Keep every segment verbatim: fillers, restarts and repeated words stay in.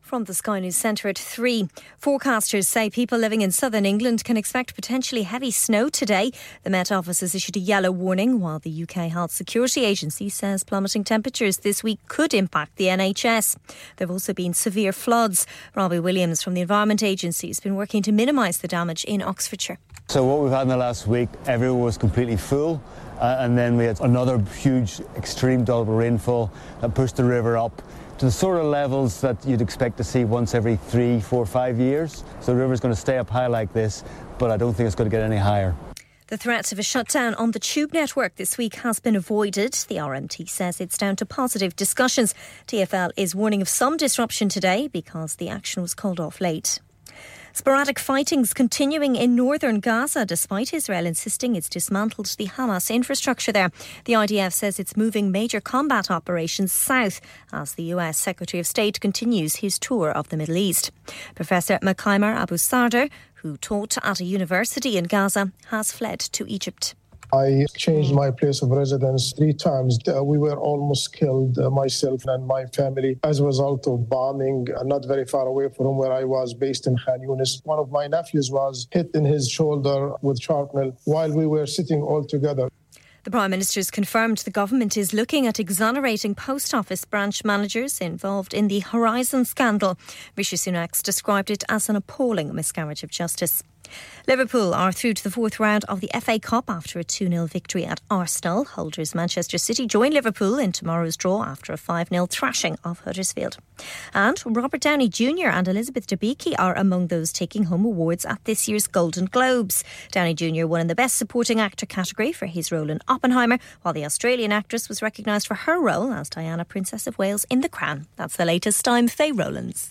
From the Sky News Centre at three. Forecasters say people living in southern England can expect potentially heavy snow today. The Met Office has issued a yellow warning, while the U K Health Security Agency says plummeting temperatures this week could impact the N H S. There have also been severe floods. Robbie Williams from the Environment Agency has been working to minimise the damage in Oxfordshire. So what we've had in the last week, everywhere was completely full. Uh, and then we had another huge extreme double rainfall that pushed the river up to the sort of levels that you'd expect to see once every three, four, five years. So the river's going to stay up high like this, but I don't think it's going to get any higher. The threat of a shutdown on the tube network this week has been avoided. The R M T says it's down to positive discussions. T F L is warning of some disruption today because the action was called off late. Sporadic fighting's continuing in northern Gaza despite Israel insisting it's dismantled the Hamas infrastructure there. The I D F says it's moving major combat operations south as the U S Secretary of State continues his tour of the Middle East. Professor Makhaimer Abu Sardar, who taught at a university in Gaza, has fled to Egypt. I changed my place of residence three times. Uh, we were almost killed, uh, myself and my family, as a result of bombing, uh, not very far away from where I was based in Khan Yunis. One of my nephews was hit in his shoulder with shrapnel while we were sitting all together. The Prime Minister has confirmed the government is looking at exonerating post office branch managers involved in the Horizon scandal. Rishi Sunak's described it as an appalling miscarriage of justice. Liverpool are through to the fourth round of the F A Cup after a two nil victory at Arsenal. Holders Manchester City join Liverpool in tomorrow's draw after a five nil thrashing of Huddersfield. And Robert Downey Junior and Elizabeth Debicki are among those taking home awards at this year's Golden Globes. Downey Junior won in the Best Supporting Actor category for his role in Oppenheimer, while the Australian actress was recognised for her role as Diana, Princess of Wales in The Crown. That's the latest. I'm Faye Rowlands.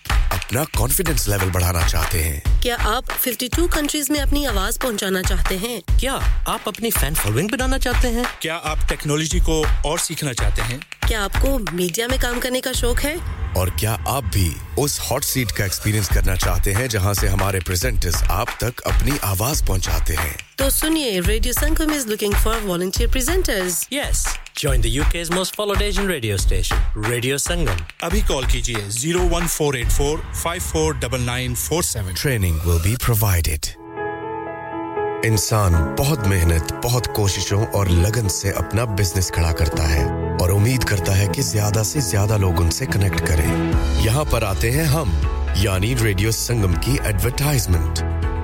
अपना confidence level बढ़ाना चाहते हैं? क्या आप fifty-two countries में अपनी आवाज पहुंचाना चाहते हैं? क्या आप अपनी fan following बनाना चाहते हैं? क्या आप technology को और सीखना चाहते हैं? क्या आपको मीडिया में काम करने का शौक है? और क्या आप भी उस हॉट सीट का एक्सपीरियंस करना चाहते हैं जहां से हमारे प्रेजेंटर्स आप तक अपनी आवाज पहुंचाते हैं? तो सुनिए, Radio Sangam is looking for volunteer presenters. Yes, join the U K's most followed Asian radio station, Radio Sangam. Abhi call kijiye oh one four eight four, five four nine nine four seven. Training will be provided. इंसान बहुत मेहनत, बहुत कोशिशों और लगन से अपना business खड़ा करता है और उम्मीद करता है कि ज्यादा से ज्यादा लोग उनसे कनेक्ट करें। यहाँ पर आते हैं हम, यानी रेडियो संगम की एडवर्टाइजमेंट।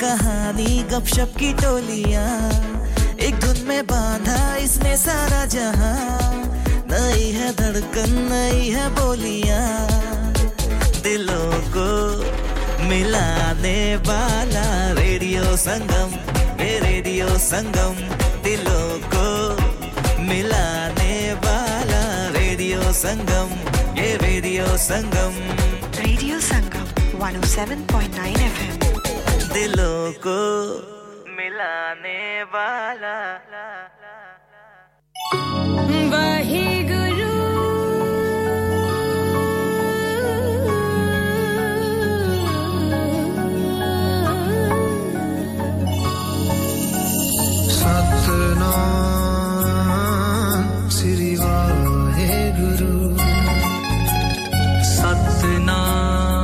कहानी गपशप की टोलियां एक धुन में बांधा इसने सारा जहां नई है धड़कन नई है बोलियां दिलों को मिलाने वाला रेडियो संगम ये रेडियो संगम दिलों को मिलाने वाला रेडियो संगम ये radio Sangam radio Sangam one oh seven point nine F M दिलों को मिलाने वाला वही गुरु सतनाम श्री वाहे गुरु सतनाम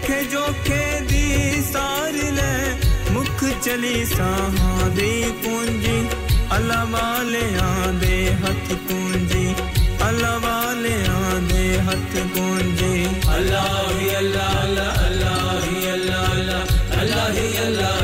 रखे जो खेदी सारले मुख चली सादी पूंजी अल्लाह वाले आंदे हथ पूंजी अल्लाह वाले आंदे हथ पूंजी अल्लाह ही अल्लाह अल्लाह ही अल्लाह अल्लाह ही अल्लाह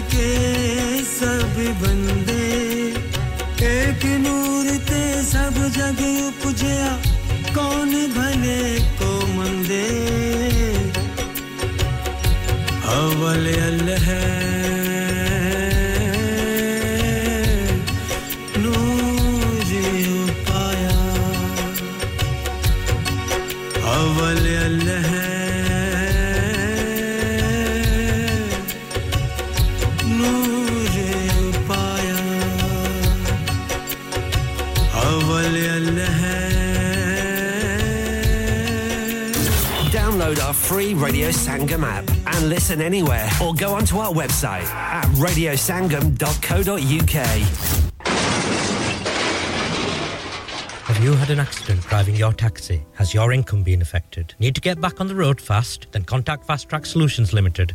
के सब बंदे एक नूर ते सब जग उपजया कौन भले को मंदे अव्वल अल्लाह नूर पाया अव्वल अल्लाह Free Radio Sangam app and listen anywhere or go onto our website at radio sangam dot co dot u k. Have you had an accident driving your taxi? Has your income been affected? Need to get back on the road fast? Then contact Fast Track Solutions Limited,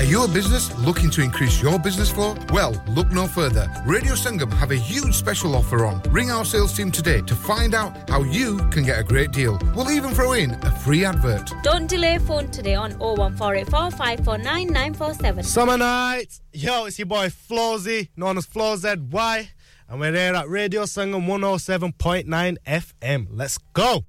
Are you a business looking to increase your business flow? Well, look no further. Radio Sangam have a huge special offer on. Ring our sales team today to find out how you can get a great deal. We'll even throw in a free advert. Don't delay, phone today on oh one four eight four, five four nine nine four seven. Summer night! Yo, it's your boy Flowzy, known as FlowZY. And we're here at Radio Sangam one oh seven point nine F M. Let's go!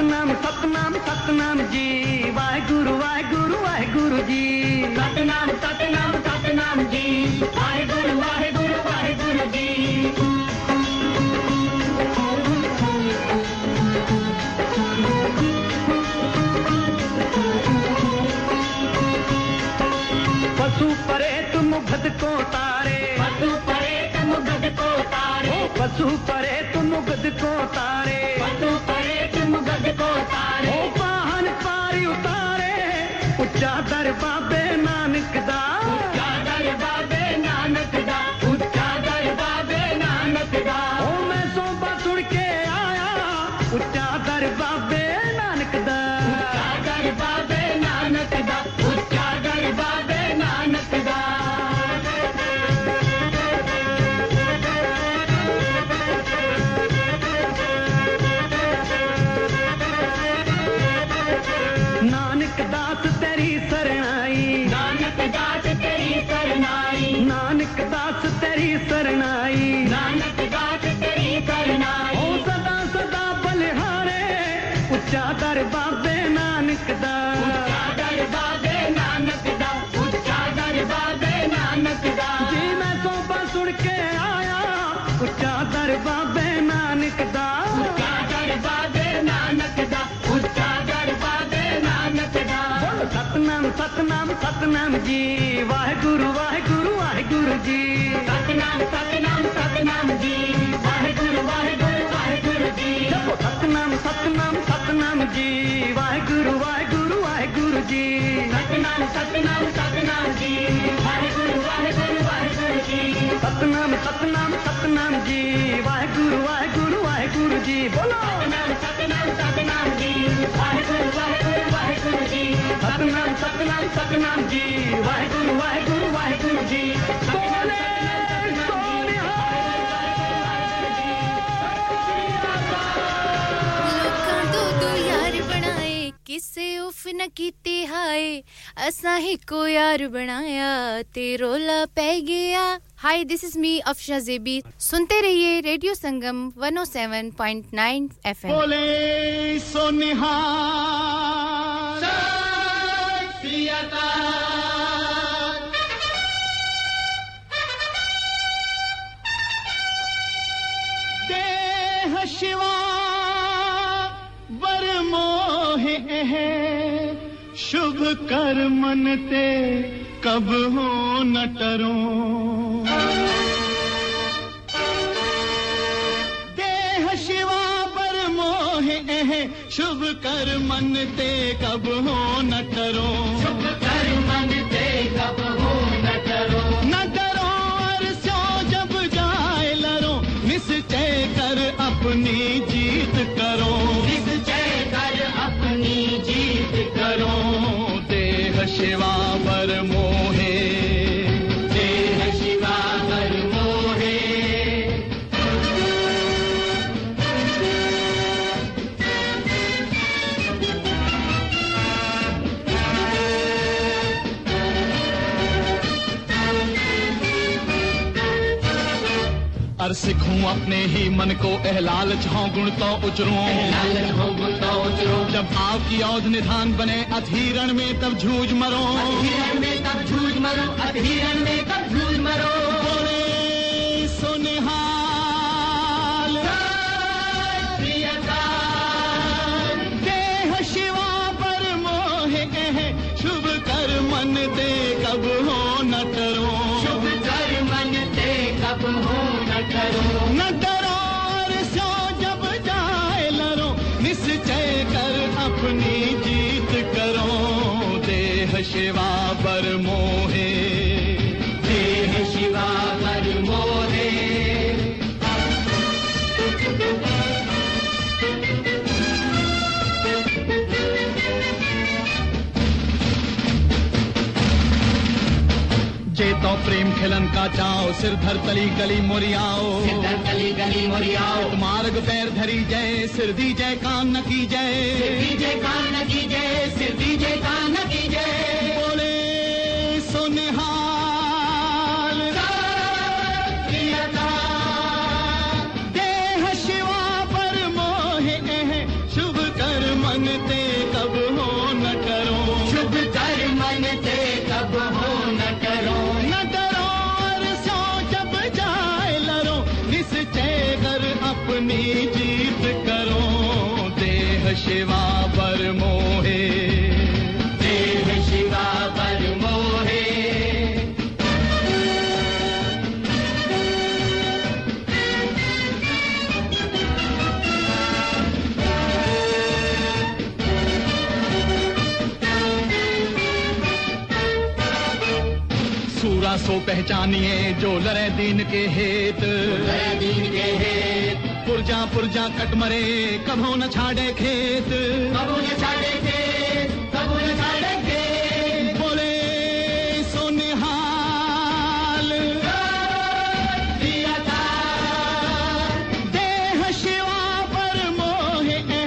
Satnam, Satnam, Satnam. Satnam ji Waheguru Waheguru Waheguru ji Satnam Satnam Satnam ji Waheguru Waheguru Waheguru ji पशु परे तुम गद को तारे पशु परे तुम गद को तारे पशु परे तुम गद को तारे पशु परे तुम गद को तारे ओ पाहन पारी उतारे उच्चा दर बाबे नानक दा उच्चा दर बाबे नानक दा उच्चा दर बाबे नानक दा ओ मैं सोबा सुन के आया उच्चा दर बाबे नानक दा उच्चा दर बाबे नानक दा उच्चा दर बाबे नानक दा सरनाई नानक दास तेरी सरनाई ओ सदा सदा बलिहारे उच्चा दर बाबे नानक दा उच्चा दर बाबे नानक दा उच्चा दर बाबे नानक दा जी मैं सोबा सुन के आया उच्चा दर बाबे नानक दा उच्चा दर बाबे नानक दा उच्चा दर बाबे नानक दा सतनाम सतनाम सतनाम जी वाहेगुरु वाहेगुरु वाहेगुरु जी सतनाम सतनाम सतनाम जी वाहेगुरु वाहेगुरु वाहेगुरु जी सतनाम सतनाम सतनाम जी वाहेगुरु वाहेगुरु वाहेगुरु जी सतनाम सतनाम सतनाम जी वाहेगुरु वाहेगुरु वाहेगुरु जी सतनाम सतनाम सतनाम जी वाहेगुरु वाहेगुरु वाहेगुरु जी बोलो सतनाम सतनाम सतनाम जी वाहेगुरु वाहेगुरु वाहेगुरु जी सतनाम सतनाम सतनाम जी वाहेगुरु वाहेगुरु वाहेगुरु जी बोले किसे उफ न कीती हाय असा ही को यार बनाया ते रोला पै गया hi this is me Afsha JB सुनते रहिए radio Sangam one oh seven point nine FM बोले सोनिहा शक्तियाता देह शिवा शुभ कर मनते कब हो न टरों देह शिवा पर मोह है शुभ कर मनते कब हो न टरों शुभ कर मनते कब हो न टरों न डरो और सो जब जाए लरो निश्चय कर अपनी जीत करो निश्चय कर अपनी जीत करो देह शिवा पर मोहे देह शिवा पर मोहे अर्सिक हूँ अपने ही मन को एहलाल छाऊं गुण तो उचरूं एहलाल हो गुण तो उचरूं जब आप की औध निधान बने अधीरण में तब झूझ मरो अधीरण में तब झूझ मरो अधीरण में तब झूझ मरो बोले सुनिहाल प्रियता देह शिवा पर मोह है शुभ कर मन दे कब हो न करो शुभ कर मन दे कब हो न डरो और सो जब जाए लरो निश्चय कर अपनी जीत करो देह शिवा पर मोहे देह शिवा पर मोहे तो प्रेम खिलन का चाओ सिर धर तली गली मोरियाओ सिर धर तली गली मोरियाओ मार्ग पैर धरी जय सिर दी जय कान न की जय सिर दी जय कान न की जय सिर दी जय कान न की जय बोले सुनिहाल सत्यता देह शिवा पर मोह है शुभ कर मनते कब शिवा पर मोहे, देव शिवा पर मोहे। सूरा सो पहचानिए जो लड़े दीन के हेत, लड़े दीन के हेत। पुरजा पुरजा कट मरे कभो न छाड़े खेत, कभो न छाड़े खेत, कभो न छाड़े खेत। बोले सोनिहाल दिया था, देह शिवा पर मोहे।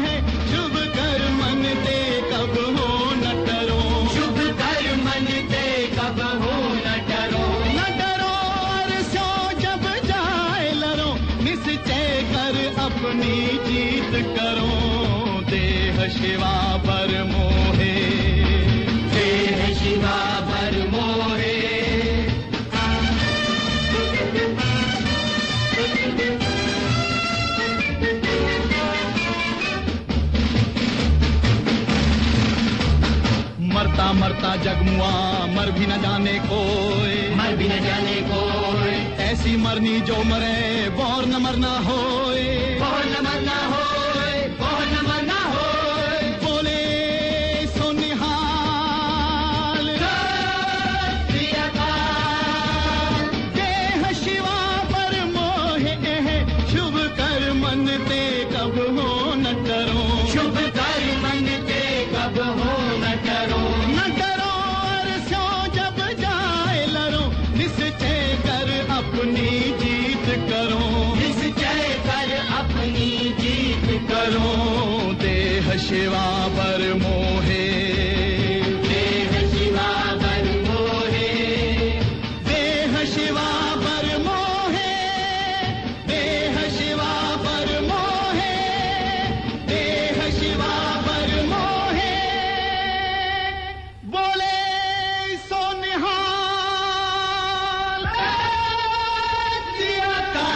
शुभ कर मन ते कब हो न डरो, शुभ कर मन ते कब हो न डरो। न डरो और सो जब जाए लरो, निश्चय अपनी जीत करो। देह शिवा पर मोहे, देह शिवा पर मोहे। मरता मरता जगमुआ मर भी न जाने कोई, मर भी न जाने कोई। ऐसी मरनी जो मरे और न मरना होए, और न मरना होए, और न मरना होए। बोले सोनिहाल दिया था, देह शिवा पर मोहे। शुभ कर मन ते कब हो न डरो, शुभ कर मन ते कब हो न डरो। न डरो और सो जब जाए लरो, निश्चय कर अपनी जीत करो, करो। देह शिवा पर मोहे, देह शिवा पर मोहे। देह शिवा पर मोहे, देह शिवा पर मोहे। देह शिवा पर मोहे। बोले सोनिहाल दिया था।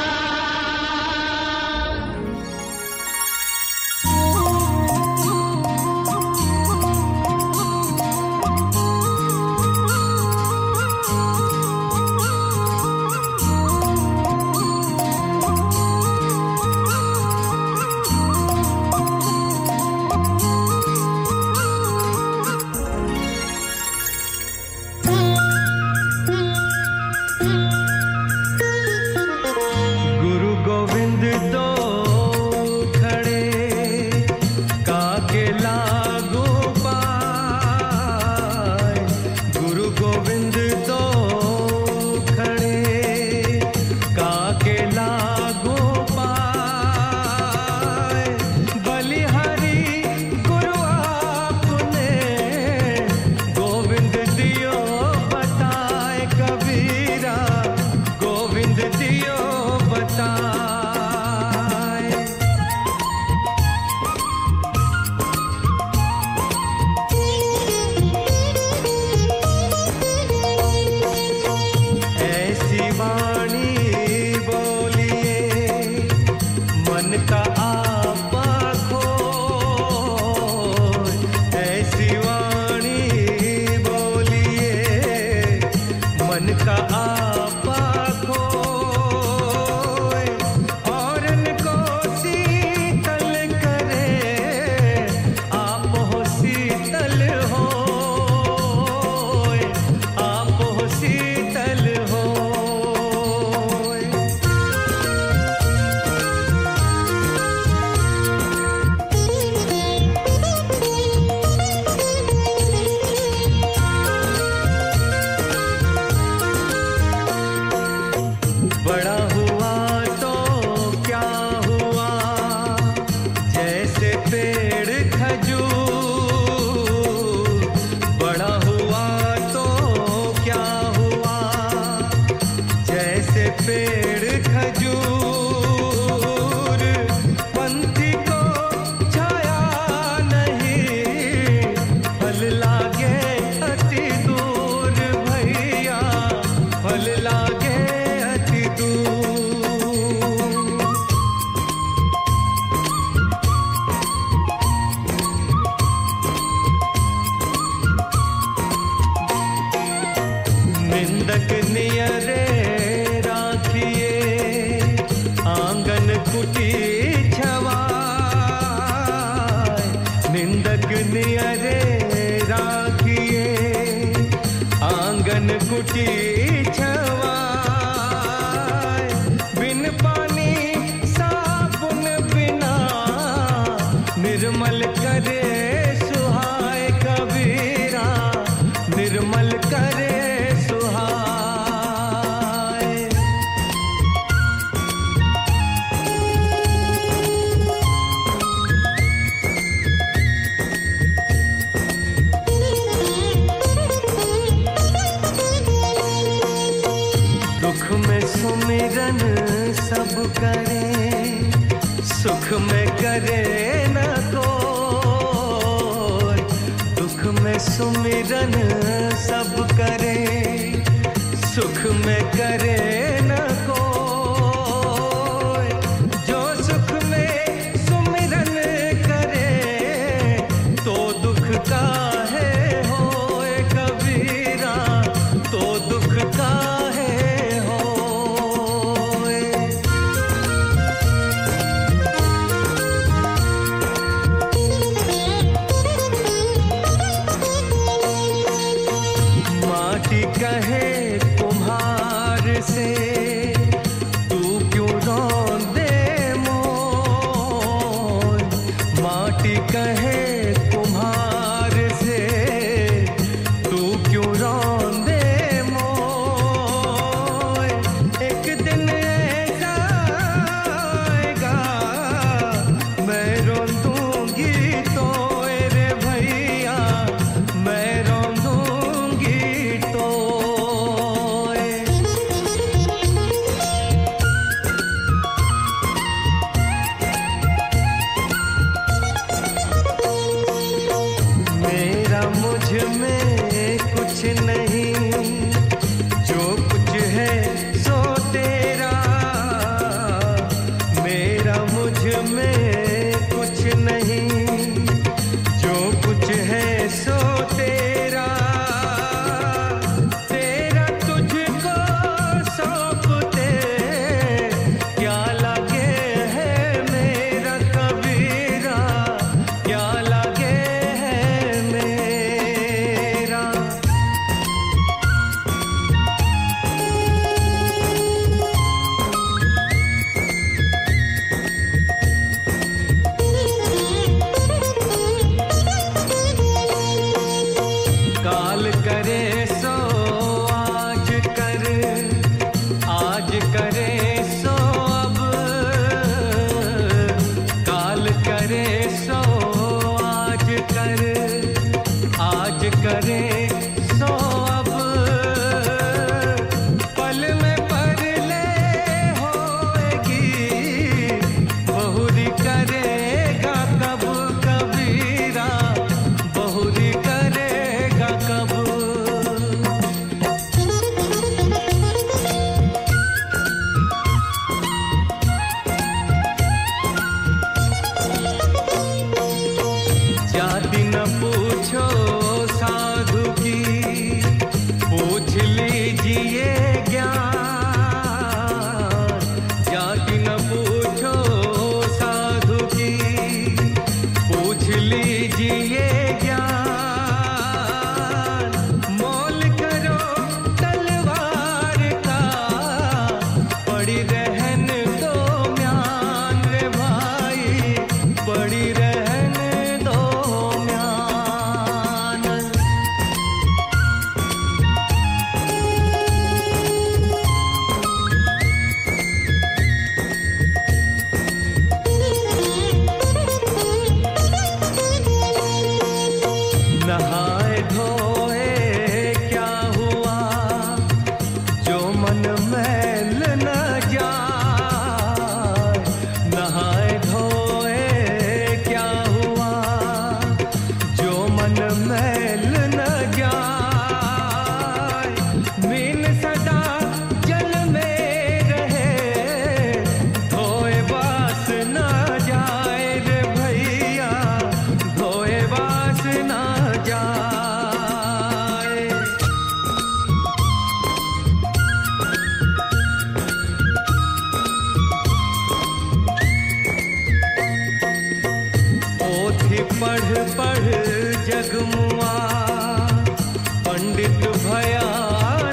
भया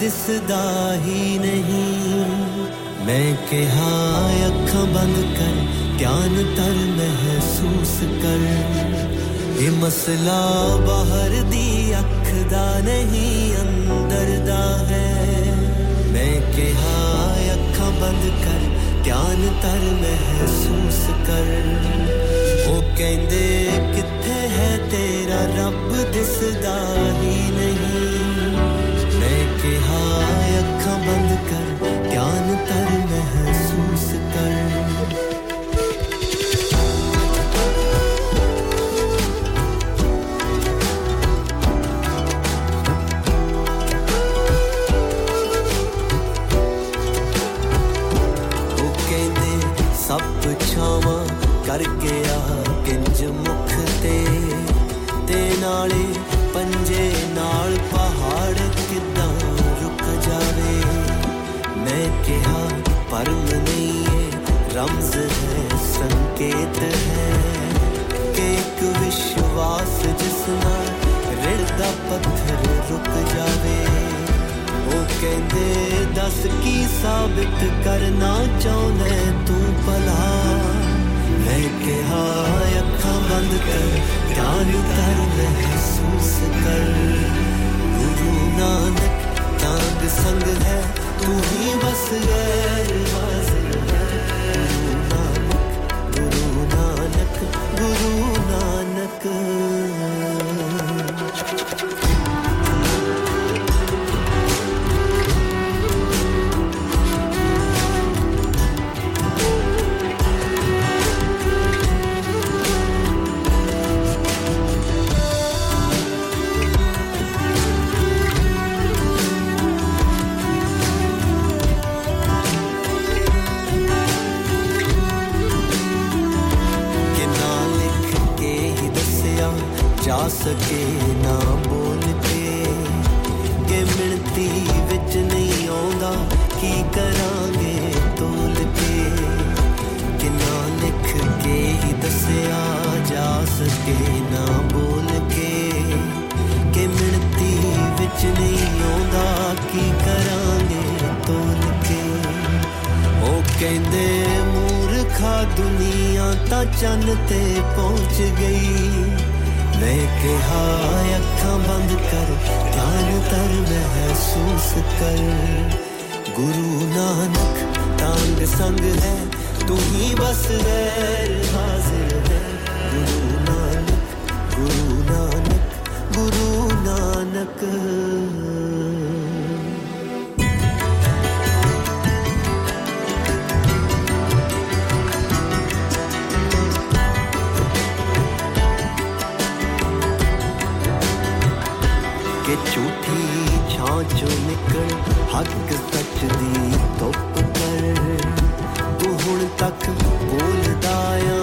दिसदा ही नहीं मैं कहा अखां बंद कर ध्यान तर महसूस कर ये मसला बाहर दी अख दा नहीं अंदर दा है मैं कहा अखां बंद कर ध्यान तर महसूस कहंदे किथे है तेरा रब दिसदा ही नहीं मैं कहा अखां बंद कर ध्यान कर महसूस कर कर गया गंज मुख ते ते नाले पंजे नाल पहाड़ किदा रुक जावे मैं कहा परम नहीं है रमज है संकेत है कि एक विश्वास जिसना रिड़दा पत्थर रुक जावे वो कहंदे दस की साबित करना चाहने तू भला मैं कहा अखां बंद कर ध्यान कर महसूस कर गुरु नानक तांग संग है तू ही बस गैर हाजिर है गुरु नानक गुरु नानक जा सके ना बोल के के मिलती विच नहीं आंदा की करांगे तोल के कि ना लिख के ही दसया जा सके ना बोल के के मिलती विच नहीं आंदा की करांगे तोल के ओ कहंदे मूर्खा दुनिया ता चन्न ते पहुंच गई मैं कहा अखां बंद कर ध्यान कर महसूस कर गुरु नानक तांग संग है तू ही बस गैर हाजिर है गुरु नानक गुरु नानक गुरु नानक झूठी छांचो निकल हक सच दी धुप कर तू हुण तक बोलदा आया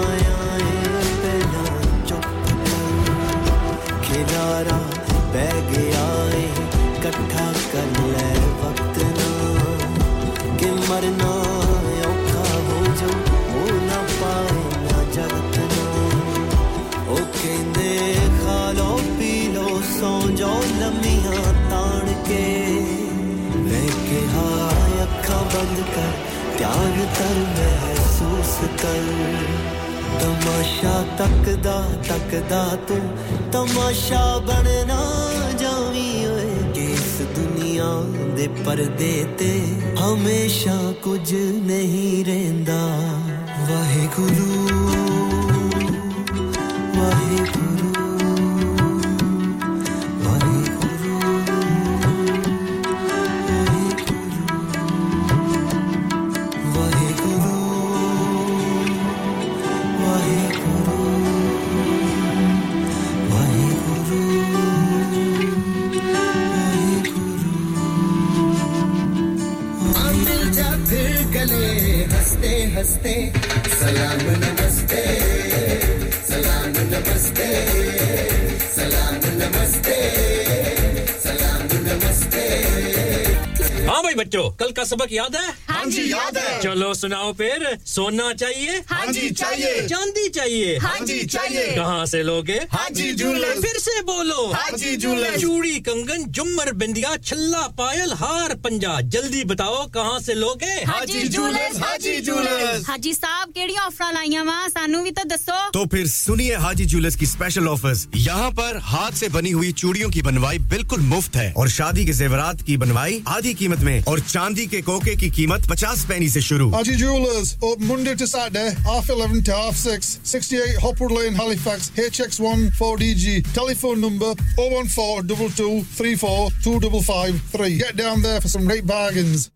है पहला चुप कर खिलारा बह गया है इकट्ठा कर ले वक्त ना कि मरना औखा हो जो हो ना पाए ना जगत ना ओ कहंदे खा लो पी लो सौ जाओ लम्हियां तान के मैं कहा अखां बंद कर ध्यान कर महसूस कर तमाशा तकदा तकदा तू तमाशा बनना जावी ओए इस दुनिया दे पर्दे ते हमेशा कुछ नहीं रहंदा वाहेगुरु वाहेगुरु हस्ते सलाम नमस्ते सलाम नमस्ते सलाम नमस्ते सलाम नमस्ते हां भाई बच्चों कल का सबक याद है हां जी याद है चलो सुनाओ फिर सोना चाहिए हां जी चाहिए चांदी चाहिए हां जी चाहिए कहां से लोगे हाजी जूलर्स फिर से बोलो हाजी जूलर्स चूड़ी कंगन झुमर बिंदिया छल्ला पायल हार पंजा जल्दी बताओ कहां से लोगे हाजी जूलर्स हाजी जूलर्स हाजी साहब केड़ी ऑफर लाईया वा सानू भी तो दसो तो फिर सुनिए हाजी जूलर्स की स्पेशल ऑफर्स यहां पर हाथ से बनी हुई चूड़ियों की बनवाई बिल्कुल मुफ्त है और शादी के जेवरात की बनवाई आधी कीमत में और चांदी के कोके की कीमत fifty paise se shuru. Harji Jewellers, open Monday to Saturday, half eleven to half six, sixty-eight Hopwood Lane, Halifax, H X one four D G. Telephone number oh one four two two three four two five five three. Get down there for some great bargains.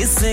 किससे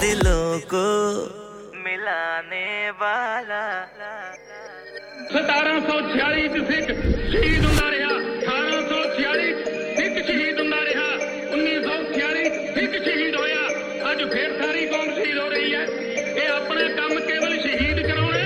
दिलों को मिलाने वाला seventeen forty-six Sikh शहीद हुंदा रहा eighteen forty-six Sikh शहीद हुंदा रहा nineteen forty-six सिख शहीद होया आज फिर सारी कौम शहीद हो रही है ये अपने काम केवल शहीद कराने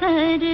Good.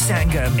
Sangam,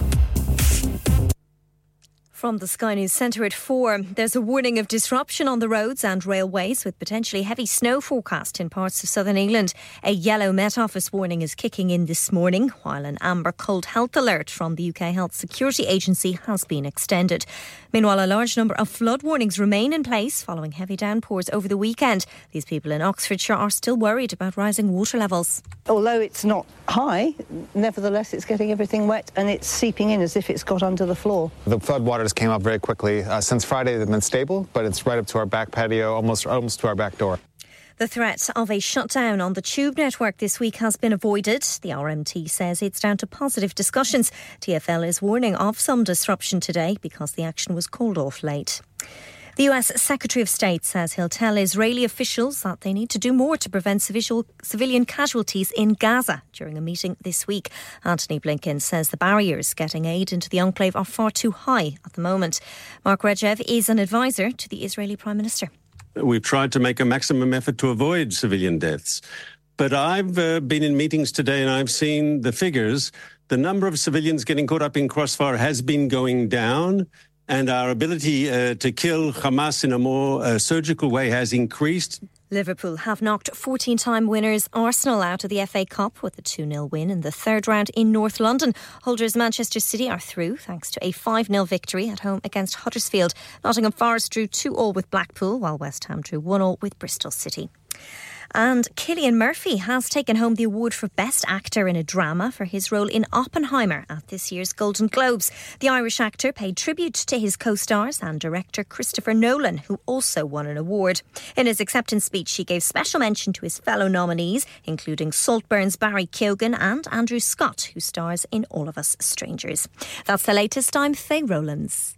From the Sky News Centre at four, there's a warning of disruption on the roads and railways with potentially heavy snow forecast in parts of southern England. A yellow Met Office warning is kicking in this morning, while an amber cold health alert from the U K Health Security Agency has been extended. Meanwhile, a large number of flood warnings remain in place following heavy downpours over the weekend. These people in Oxfordshire are still worried about rising water levels. Although it's not high, nevertheless it's getting everything wet and it's seeping in as if it's got under the floor. The flood waters came up very quickly. Uh, since Friday, they've been stable, but it's right up to our back patio, almost almost to our back door. The threat of a shutdown on the tube network this week has been avoided. The R M T says it's down to positive discussions. T F L is warning of some disruption today because the action was called off late. The U S Secretary of State says he'll tell Israeli officials that they need to do more to prevent civilian casualties in Gaza during a meeting this week. Anthony Blinken says the barriers getting aid into the enclave are far too high at the moment. Mark Regev is an advisor to the Israeli Prime Minister. We've tried to make a maximum effort to avoid civilian deaths. But I've uh, been in meetings today and I've seen the figures. The number of civilians getting caught up in crossfire has been going down. And our ability uh, to kill Hamas in a more uh, surgical way has increased. Liverpool have knocked fourteen-time winners Arsenal out of the F A Cup with a two nil win in the third round in North London. Holders Manchester City are through thanks to a five nil victory at home against Huddersfield. Nottingham Forest drew two all with Blackpool, while West Ham drew one all with Bristol City. And Cillian Murphy has taken home the award for Best Actor in a Drama for his role in Oppenheimer at this year's Golden Globes. The Irish actor paid tribute to his co-stars and director Christopher Nolan, who also won an award. In his acceptance speech, he gave special mention to his fellow nominees, including Saltburn's Barry Keoghan and Andrew Scott, who stars in All of Us Strangers. That's the latest. I'm Faye Rowlands.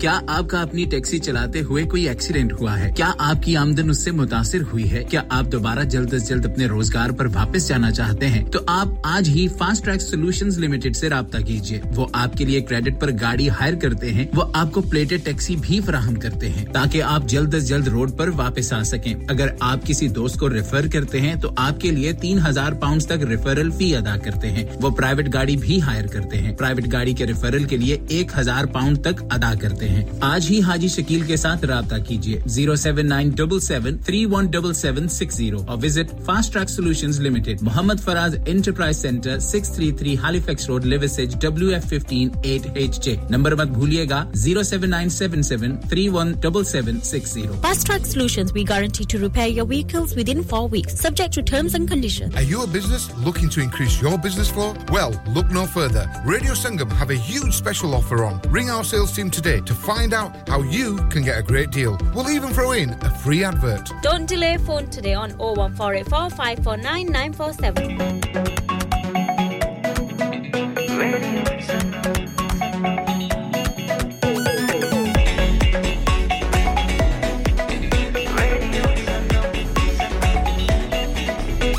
क्या आपका अपनी taxi चलाते हुए कोई accident हुआ है क्या आपकी आमदनी उससे मुतासिर हुई है क्या आप दोबारा जल्द से जल्द अपने रोजगार पर वापस जाना चाहते हैं तो आप आज ही फास्ट ट्रैक सॉल्यूशंस लिमिटेड से राबता कीजिए वो आपके लिए क्रेडिट पर गाड़ी हायर करते हैं वो आपको प्लेटेड टैक्सी भी प्रदान करते हैं ताकि आप जल्द से जल्द रोड पर वापस आ सकें अगर आप किसी दोस्त को रेफर करते हैं तो आपके लिए three thousand pounds तक रेफरल फी अदा करते हैं वो प्राइवेट गाड़ी भी हायर करते हैं प्राइवेट गाड़ी के रेफरल के लिए one thousand pounds तक अदा करते हैं आज ही हाजी शकील के साथ राबता कीजिए zero seven nine seven seven three one seven seven six zero और visit fast track solutions limited Mohammad Faraz enterprise centre six thirty-three Halifax road Liversedge W F one five eight H J number मत भूलिएगा zero seven nine seven seven three one seven seven six zero Fast Track Solutions we guarantee to repair your vehicles within four weeks subject to terms and conditions. Are you a business looking to increase your business flow? Well, look no further. Radio Sangam have a huge special offer on. Ring our sales team today to find out how you can get a great deal. We'll even throw in a free advert. Don't delay, phone today on oh one four eight four five four nine nine four seven.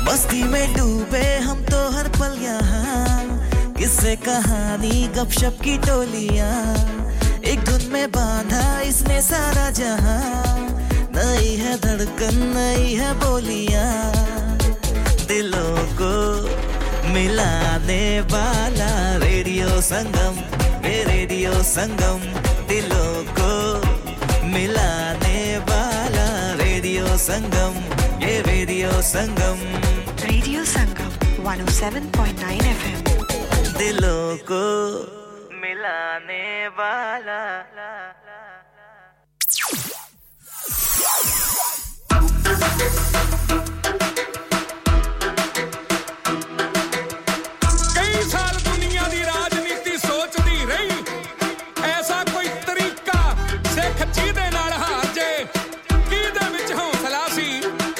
मस्ती में डूबे हम तो हर पल यहाँ किससे कहानी गपशप की टोलियाँ एक धुन में बांधा इसने सारा जहां नई है धड़कन नई है बोलियां दिलों को मिलाने वाला रेडियो संगम ये रेडियो संगम दिलों को मिलाने वाला रेडियो संगम ये radio Sangam radio Sangam one oh seven point nine F M दिलों को मिलाने वाला कई साल दुनिया दी राजनीति सोचती रही ऐसा कोई तरीका सिख जी दे नाल हार जे की दे विच हौसला सी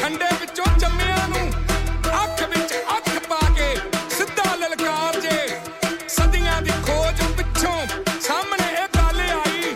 खंडे विचों जम्मियां नू अख विच अख पा के सिद्धा ललकार जे सदियां दी खोज सामने एक गाले आई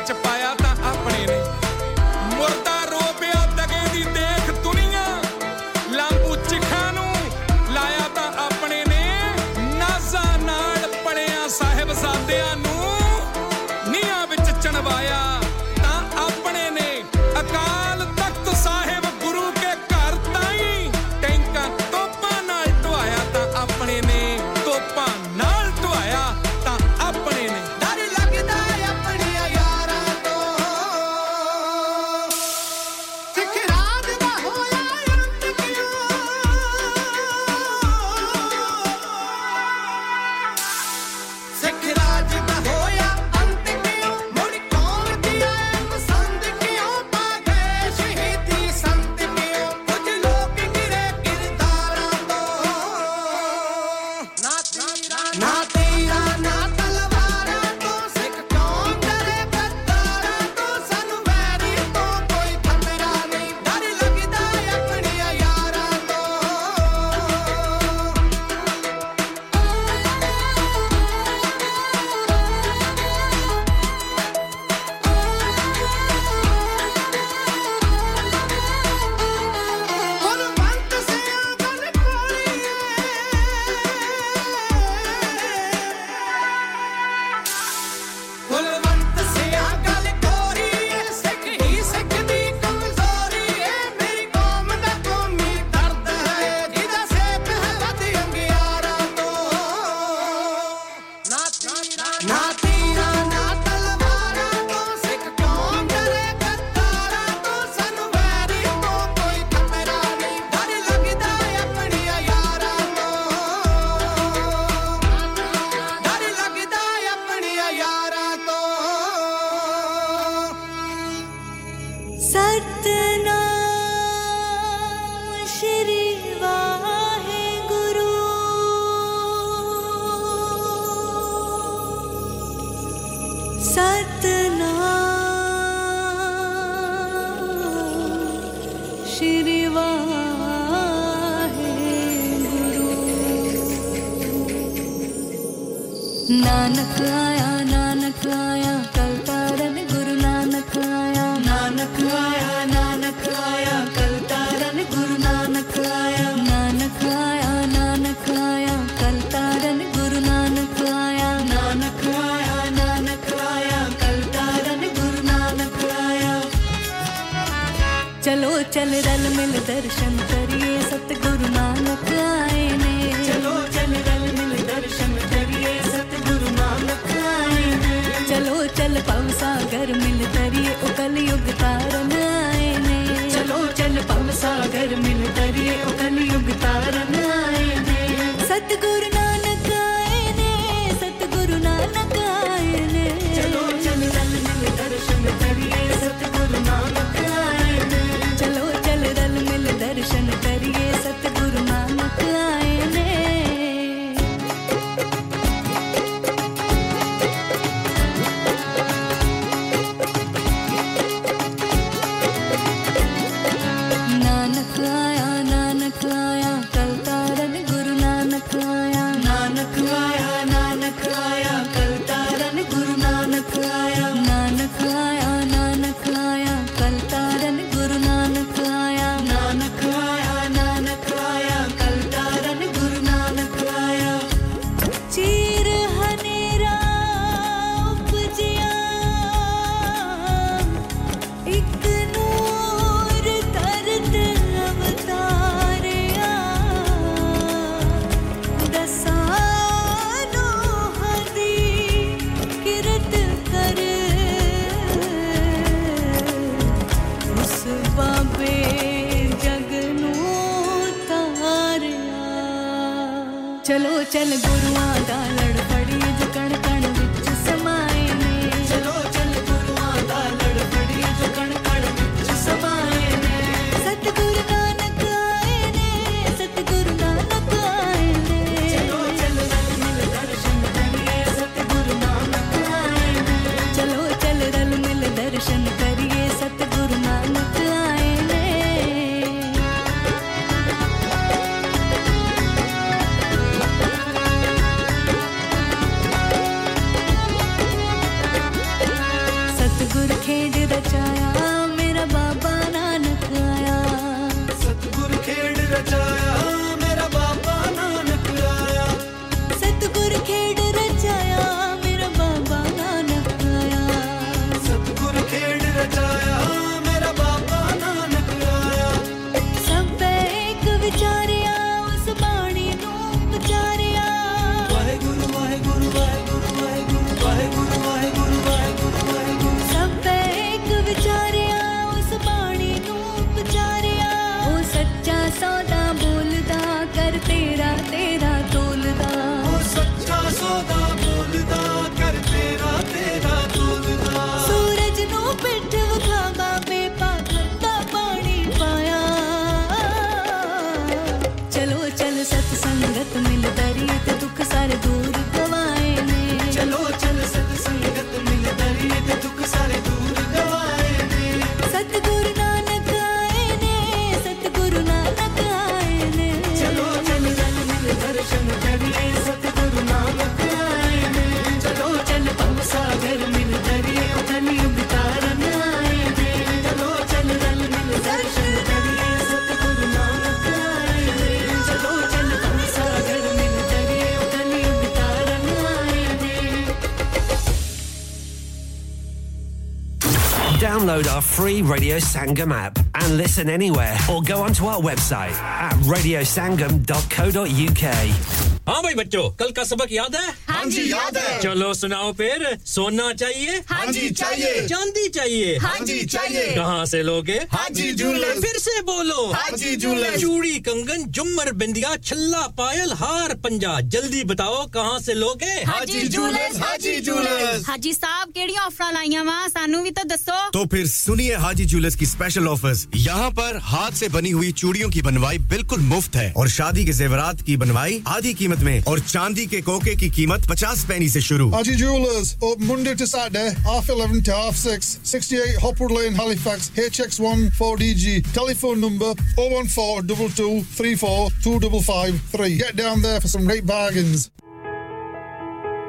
ਵਿੱਚ ਪਾਇਆ ਤਾਂ ਆਪਣੇ ਨੇ ਮਰਦਾ ਰੋ ਪਿਆ ਦਗੇ ਦੀ ਦੇਖ ਦੁਨੀਆ ਲਾਂਬੂ ਚਿਖਾਂ ਨੂੰ ਲਾਇਆ ਤਾਂ ਆਪਣੇ ਨੇ ਨਾਜ਼ਾਂ ਨਾਲ ਪੜਿਆ ਸਾਹਿਬਜ਼ਾਦਿਆਂ ਨੂੰ ਨੀਹਾਂ ਵਿੱਚ ਚਣਵਾਇਆ ਤਾਂ ਆਪਣੇ ਨੇ ਅਕਾਲ ਤਖਤ ਸਾਹਿਬ ਗੁਰੂ ਕੇ ਘਰ ਤਾਈ ਟੈਂਕਾਂ ਤੋਪਾਂ ਨਾਲ ਢਵਾਇਆ ਤਾਂ ਆਪਣੇ ਨੇ ਤੋਪਾਂ ਨਾਲ ਢਵਾਇਆ ਤਾਂ ਆਪਣੇ ਨੇ ਡਰ ਲੱਗਦਾ ਆਪਣੀਆਂ ਯਾਰਾਂ ਤੋਂ ਸਿੱਖ ਰਾਜ ਦਾ ਹੋਇਆ ਅੰਤ ਕਿਉਂ ਸਿੱਖ ਰਾਜ ਦਾ ਹੋਇਆ ਅੰਤ ਕਿਉਂ ਮੁੜ ਕੌਣ ਦਿਆ ਪਸੰਦ ਕਿਉਂ ਪਾ ਗਏ ਸ਼ਹੀਦੀ ਸੰਤ ਕਿਉਂ ਕੁਝ ਲੋਕ ਗਿਰੇ ਕਿਰਦਾਰਾਂ ਤੋਂ ਨਾ ਤੀਰਾਂ ਨਾ ਤੀਰਾਂ ਨਾ ਤਲਵਾਰਾਂ ਤੋਂ ਸਿੱਖ ਕੌਮ ਡਰੇ ਗੱਦਾਰਾਂ ਤੋਂ ਸਾਨੂੰ ਵੈਰੀ ਤੋਂ ਕੋਈ ਖਤਰਾ ਨਹੀਂ ਡਰ ਲੱਗਦਾ ਆਪਣੀਆਂ ਯਾਰਾਂ ਤੋਂ ਹੁਣ ਬੰਤ ਸਿਆ ਗੱਲ ਕੋਲੀਏ ਕੁਲਵੰਤ ਸਿਆ ਗੱਲ ਕੋਰੀਏ ਸਿੱਖ ਹੀ ਸਿੱਖ ਦੀ ਕਮਜ਼ੋਰੀ ਏ ਮੇਰੀ ਕੌਮ ਦਾ ਕੌਮੀ ਦਰਦ ਹੈ ਜਿਹਦਾ ਸੇਪ ਹੈ ਵੱਧ ਅੰਗਿਆਰਾਂ ਤੋਂ ਨਾ ਤੀਰਾਂ ਨਾ ਤੀਰਾਂ ਨਾ ਤਲਵਾਰਾਂ ਤੋਂ ਸਿੱਖ ਕੌਮ ਡਰੇ ਗੱਦਾਰਾਂ ਤੋਂ ਸਾਨੂੰ ਵੈਰੀ ਤੋਂ ਕੋਈ ਖਤਰਾ ਨਹੀਂ ਡਰ ਲੱਗਦਾ ਆਪਣੀਆਂ ਯਾਰਾਂ ਤੋਂ ਡਰ ਲੱਗਦਾ ਆਪਣੀਆਂ ਯਾਰਾਂ ਤੋਂ ਸਤਨਾਮ ਸ਼੍ਰੀ ਵਾਹਿਗੁਰੂ ਸਤਨਾਮ ਸ਼੍ਰੀ ਵਾਹਿਗੁਰੂ ਨਾਨਕ ਆਇਆ ਨਾਨਕ ਆਇਆ ਕਲ ਤਾਰਨ ਗੁਰੂ ਨਾਨਕ ਆਇਆ ਨਾਨਕ ਆਇਆ ਨਾਨਕ ਆਇਆ ਕਲ ਤਾਰਨ ਗੁਰੂ ਨਾਨਕ ਆਇਆ ਨਾਨਕ ਆਇਆ ਨਾਨਕ ਆਇਆ ਕਲ ਤਾਰਨ ਗੁਰੂ ਨਾਨਕ ਆਇਆ ਨਾਨਕ ਆਇਆ ਨਾਨਕ ਆਇਆ ਕਲ ਤਾਰਨ ਗੁਰੂ ਨਾਨਕ ਆਇਆ ਚਲੋ ਚਲ ਰਲ ਮਿਲ ਦਰਸ਼ਨ ਕਰੀਏ ਸਤਿਗੁਰੂ ਨਾਨਕ ਆਏ ਨੇ ਚਲੋ ਚਲ ਰਲ ਮਿਲ ਦਰਸ਼ਨ ਕਰੀਏ ਸਤਿਗੁਰੂ ਨਾਨਕ ਆਏ ਨੇ ਚਲੋ ਚਲ ਪਉ ਸਾਗਰ ਮਿਲ ਤਰੀਏ ਉਕਲ ਯੁਗ ਤਾਰਨ ਆਏ ਨੇ ਚਲੋ ਚਲ ਪਉ ਸਾਗਰ ਮਿਲ ਤਰੀਏ ਉਕਲ ਯੁਗ ਤਾਰਨ ਆਏ ਨੇ ਸਤਿਗੁਰੂ ਨਾਨਕ ਆਏ ਨੇ ਸਤਿਗੁਰੂ ਨਾਨਕ ਆਏ ਨੇ ਚਲੋ ਚਲ ਰਲ ਮਿਲ ਦਰਸ਼ਨ ਕਰੀਏ ਸਤਿਗੁਰੂ ਨਾਨਕ ਆਏ ਨੇ ਚਲੋ ਚਲ ਰਲ ਮਿਲ ਦਰਸ਼ਨ ਕਰੀਏ ਸਤਿਗੁਰੂ ਨਾਨਕ ਆਏ ਨੇ ਨਾਨਕ ਆਇਆ ਨਾਨਕ ਆਇਆ ਕਲ ਤਾਰਨ ਗੁਰੂ ਨਾਨਕ ਆਇਆ ਨਾਨਕ ਆਇਆ ਨਾਨਕ ਆਇਆ ਕਲ ਤਾਰਨ ਗੁਰੂ ਨਾਨਕ ਆਇਆ ਨਾਨਕ ਆਇਆ ਨਾਨਕ ਆਇਆ ਕਲ ਤਾਰਨ ਗੁਰੂ ਨਾਨਕ ਆਇਆ ਨਾਨਕ ਆਇਆ ਨਾਨਕ ਆਇਆ ਕਲ ਤਾਰਨ ਗੁਰੂ ਨਾਨਕ ਆਇਆ ਚੀਰ ਹਨੇਰਾ ਉਪਜਿਆ ਇੱਕ ਨੂਰ ਤਰਤ ਅਵਤਾਰਿਆ ਦਸਾਂ ਨੋਹਾਂ ਦੀ ਕਿਰਤ ਕਰੇ ਉਸ ਬਾਬੇ ਜਗ ਨੂੰ ਤਾਰਿਆ ਚਲੋ ਚਲ ਗੁਰੂਆਂ ਦਾ ਲੜ ਫੜੀਏ ਜੋ ਕਣ ਕਣ ਵਿੱਚ ਸਮਾਏ ਨੇ ਚਲੋ ਚਲ ਗੁਰੂਆਂ ਦਾ ਲੜ ਫੜੀਏ ਜੋ ਕਣ ਕਣ ਵਿੱਚ ਸਮਾਏ ਨੇ ਸਤਿਗੁਰੂ ਨਾਨਕ ਆਏ ਨੇ ਸਤਿਗੁਰੂ ਨਾਨਕ ਆਏ ਨੇ ਚਲੋ ਚਲ ਰਲ ਮਿਲ ਦਰਸ਼ਨ ਕਰੀਏ ਸਤਿਗੁਰੂ ਨਾਨਕ ਆਏ ਨੇ ਚਲੋ ਚਲ ਰਲ ਮਿਲ ਦਰਸ਼ਨ ਕਰੀਏ ਸਤਿਗੁਰੂ ਨਾਨਕ ਆਏ ਨੇ ਸਤਿਗੁਰੂ Download our free Radio Sangam app and listen anywhere or go onto our website at radio sangam dot co dot u k. हाँ भाई बच्चों कल का सबक याद है? हाँ जी याद है। चलो सुनाओ फिर सोना चाहिए? हाँ जी चाहिए। चांदी चाहिए? हाँ जी चाहिए। कहाँ से लोगे? हाजी जूलर्स। फिर से बोलो हाजी जूलर्स। चूड़ी कंगन झुमर बिंदिया छल्ला पायल हार पंजा जल्दी बताओ कहाँ से लोगे? हाजी जूलर्स। हाजी जूलर्स। हाजी साहब केड़ी ऑफर लाईया वा सानू भी तो दसो। तो फिर सुनिए हाजी जूलर्स की स्पेशल ऑफर्स। यहाँ पर हाथ से बनी हुई चूड़ियों की बनवाई बिल्कुल मुफ्त है और शादी के जेवरात की बनवाई आधी कीमत में और चांदी के कोके की कीमत fifty पैनी से शुरू। Harji Jewellers open Monday to Saturday half eleven to half six, sixty-eight Hopwood Lane, Halifax, H X one four D G. Telephone number oh one four two two three four two five five three. Get down there for some great bargains.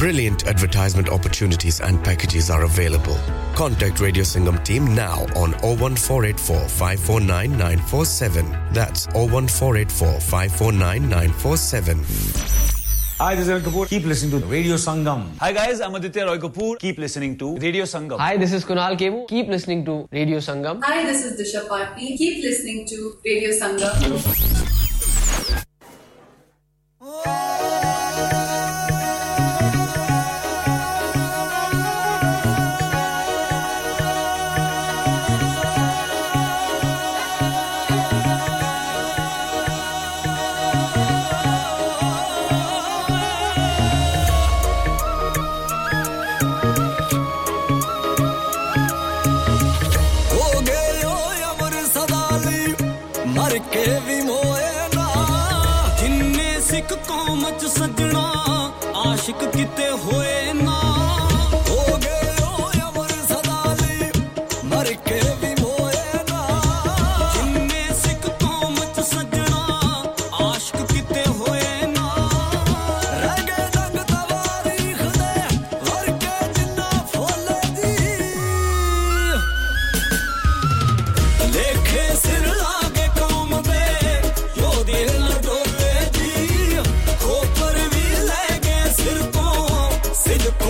Brilliant advertisement opportunities and packages are available. Contact Radio Sangam team now on oh one four eight four five four nine nine four seven. That's oh one four eight four five four nine nine four seven. Hi, this is Anil Kapoor. Keep listening to Radio Sangam. Hi guys, I'm Aditya Roy Kapoor. Keep listening to Radio Sangam. Hi, this is Kunal Kevu. Keep listening to Radio Sangam. Hi, this is Disha Patni. Keep listening to Radio Sangam. Oh. सजना आशिक किते होए ना हो गए हो अमर सदाली मर के भी मोए ना जिनमें सिख कोमत सजना आशिक किते होए ना रह गए दंग तवारीख दे हर के जिन्ना फोले दी देखे सिर लागे कौम पे यो दिल the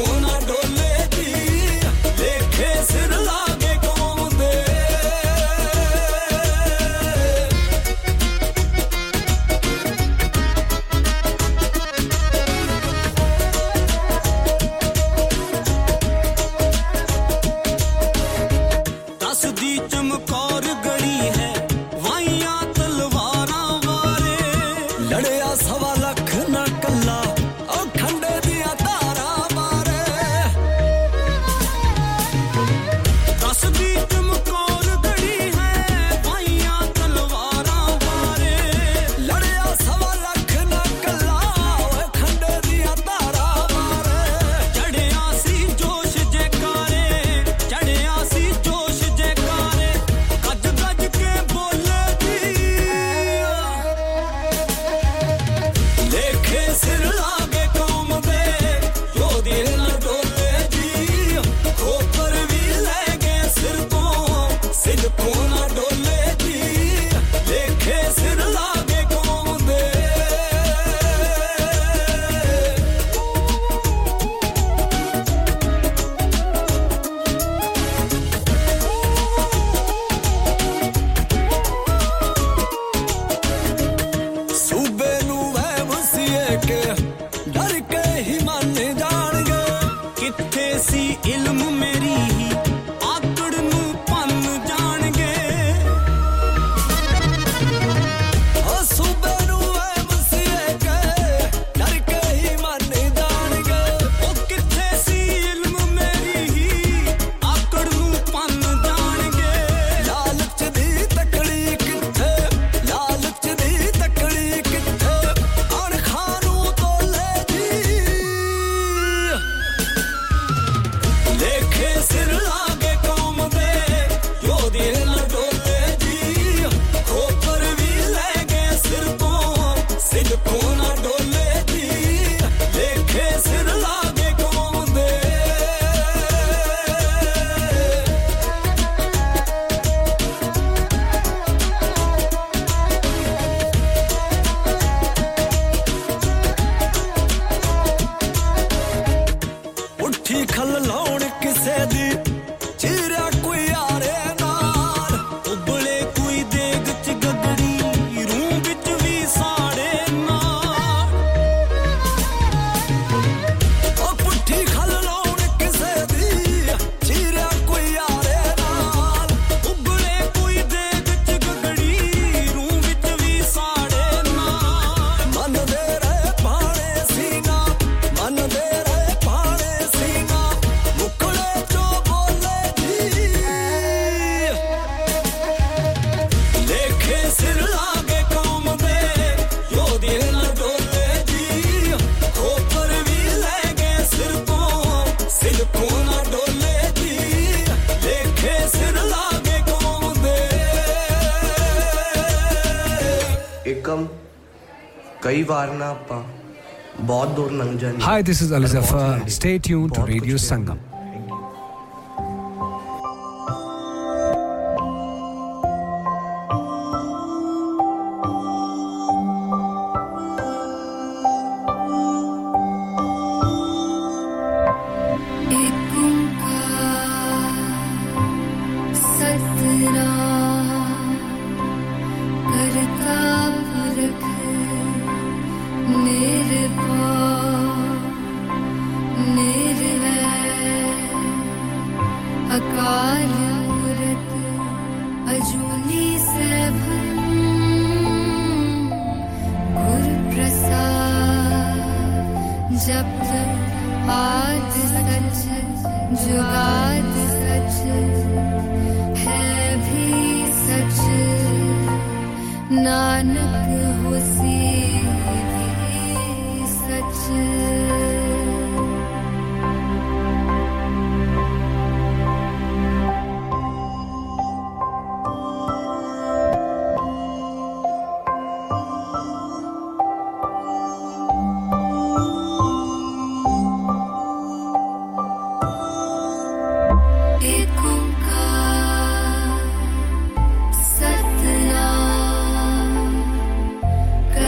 Hi, this is Ali Zafar. Stay tuned to Radio Sangam.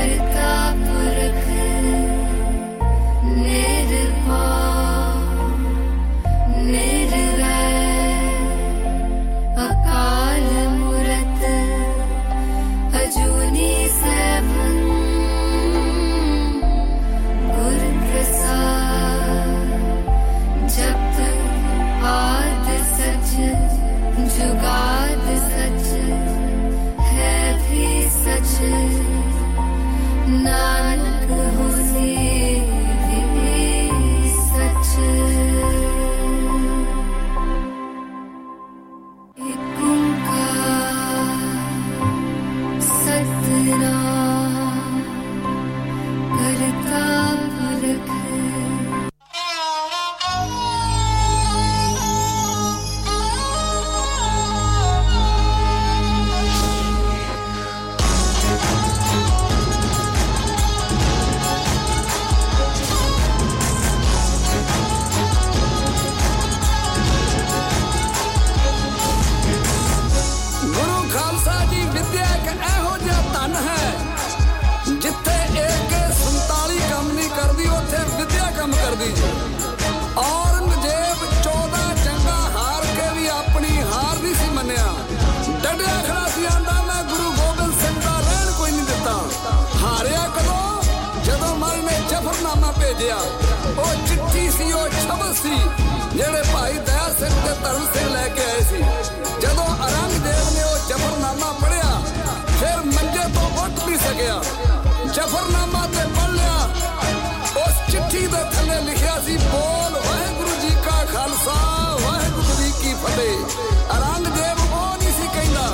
Good. भेजिया ओ चिट्ठी सी ओ छबल सी जेड़े भाई दया सिंह ते तरन सिंह लेके आए सी जदों औरंगजेब ने ओ जफरनामा पढ़या फिर मंजे तो उठ भी सकया जफरनामा ते पढ़ लिया उस चिट्ठी दे थल्ले लिखया सी बोल वाहेगुरु जी का खालसा वाहेगुरु जी की फतेह औरंगजेब ओ नहीं सी कहंदा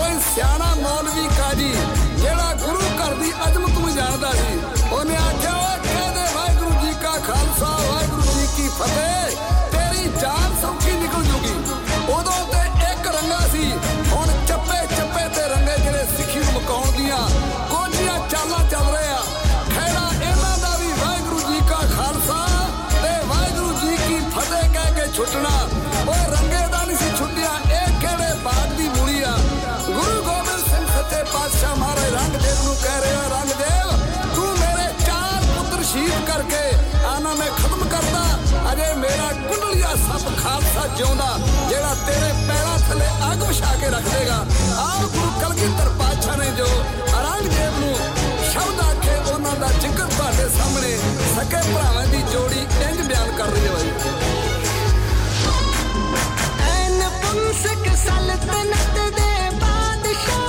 कोई सियाणा मौलवी काजी जेड़ा गुरु घर दी अजमत में जानदा सी ओने आख्या खालसा वाहिगुरु जी की फतेह तेरी जान सौखी निकल जूगी उदों ते एक रंगा सी हुण चप्पे चप्पे ते रंगे जेड़े सिखी मकाउण दियां कोझियां चालां चल रहे आ खैरा इन्हां दा वी वाहिगुरु जी का खालसा ते वाहिगुरु जी की फतेह कह के छुटना ओ रंगे दा नहीं सी छुटिया ए केड़े बाग दी मूली आ गुरु गोबिंद सिंह सच्चे पातशाह महाराज रंगदेव नूं कह रहे आ रंगदेव तू मेरे चार पुत्र शहीद करके आना मैं खत्म करता अरे मेरा कुंडलिया सब खालसा जिंदा जेड़ा तेरे पैरा थले आग विछा के रख देगा आप गुरु कलगीधर पातशाह ने जो औरंगजेब नु शब्द आखे ओना दा जिक्र पाडे सामने सके भरावां दी जोड़ी इंज बयान कर रही है एन पुंसक सल्तनत दे बादशाह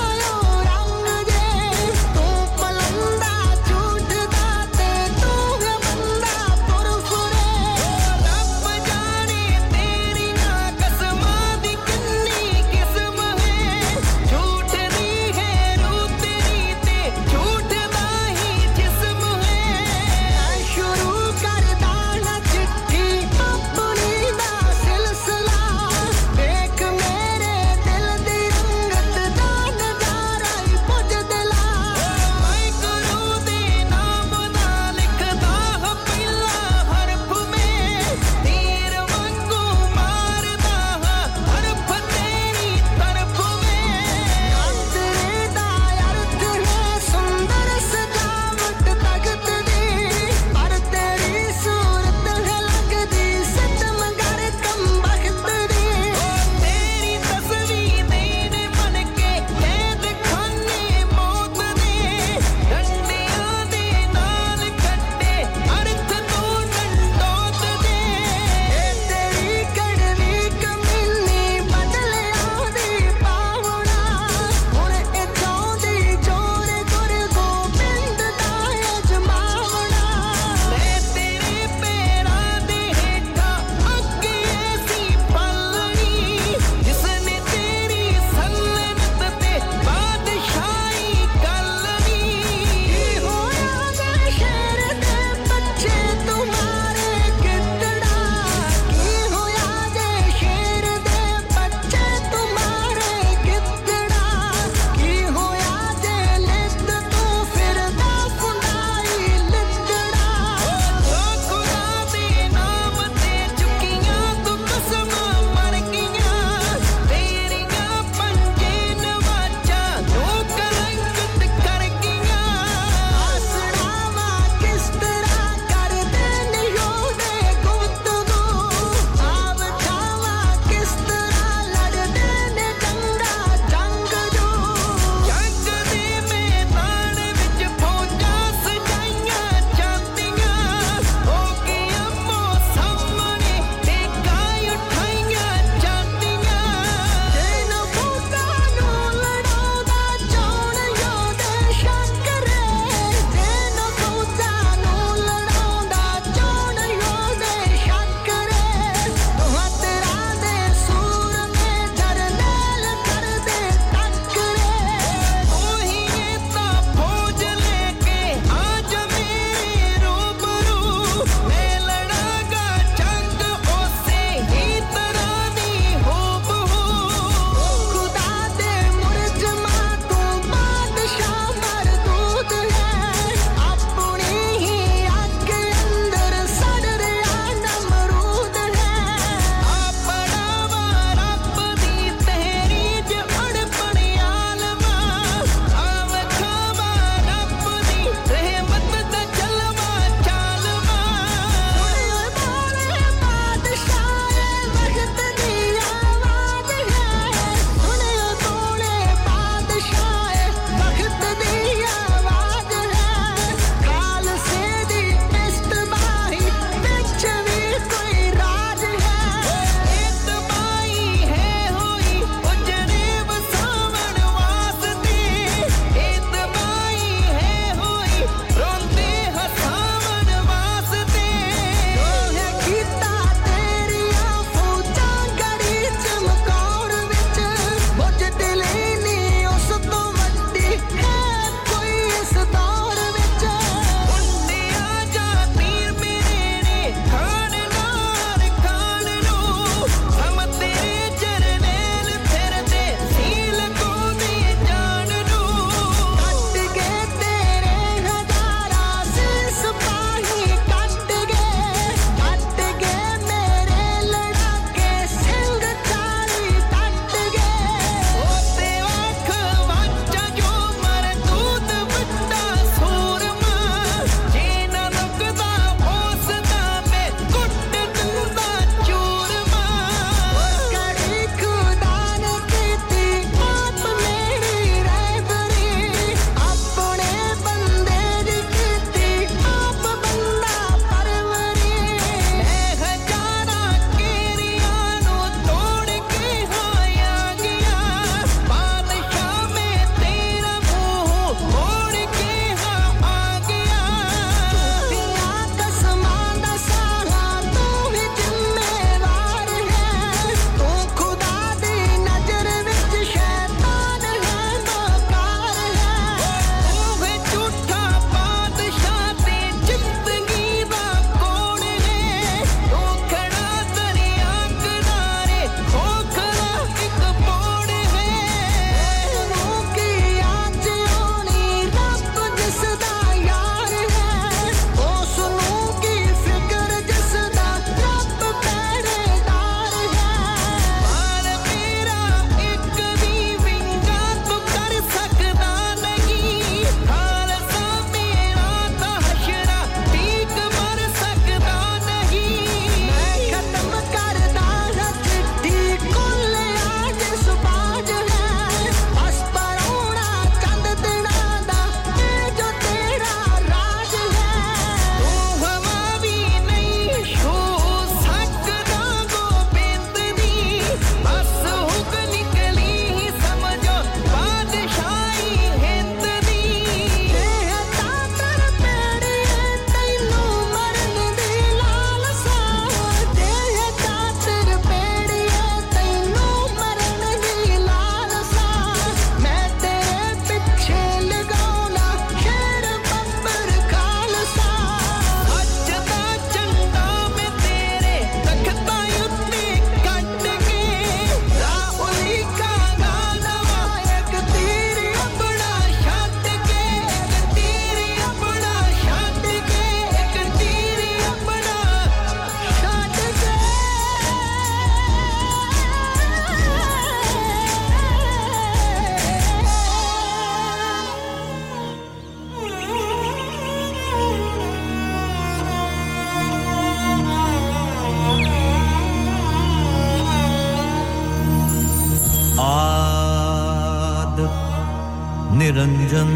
निरंजन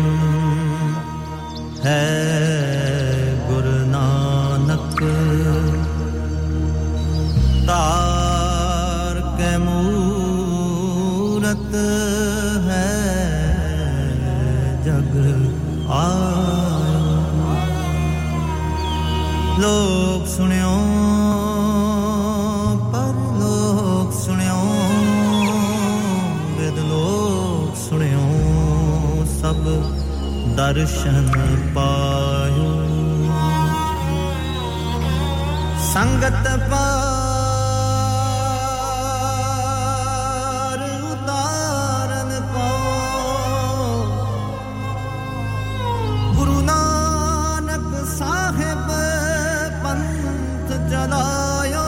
है गुरु नानक तार के मूरत है जग आयो लोग सुनियो दर्शन पायो संगत पार उतारन पाओ गुरु नानक साहिब पंथ चलायो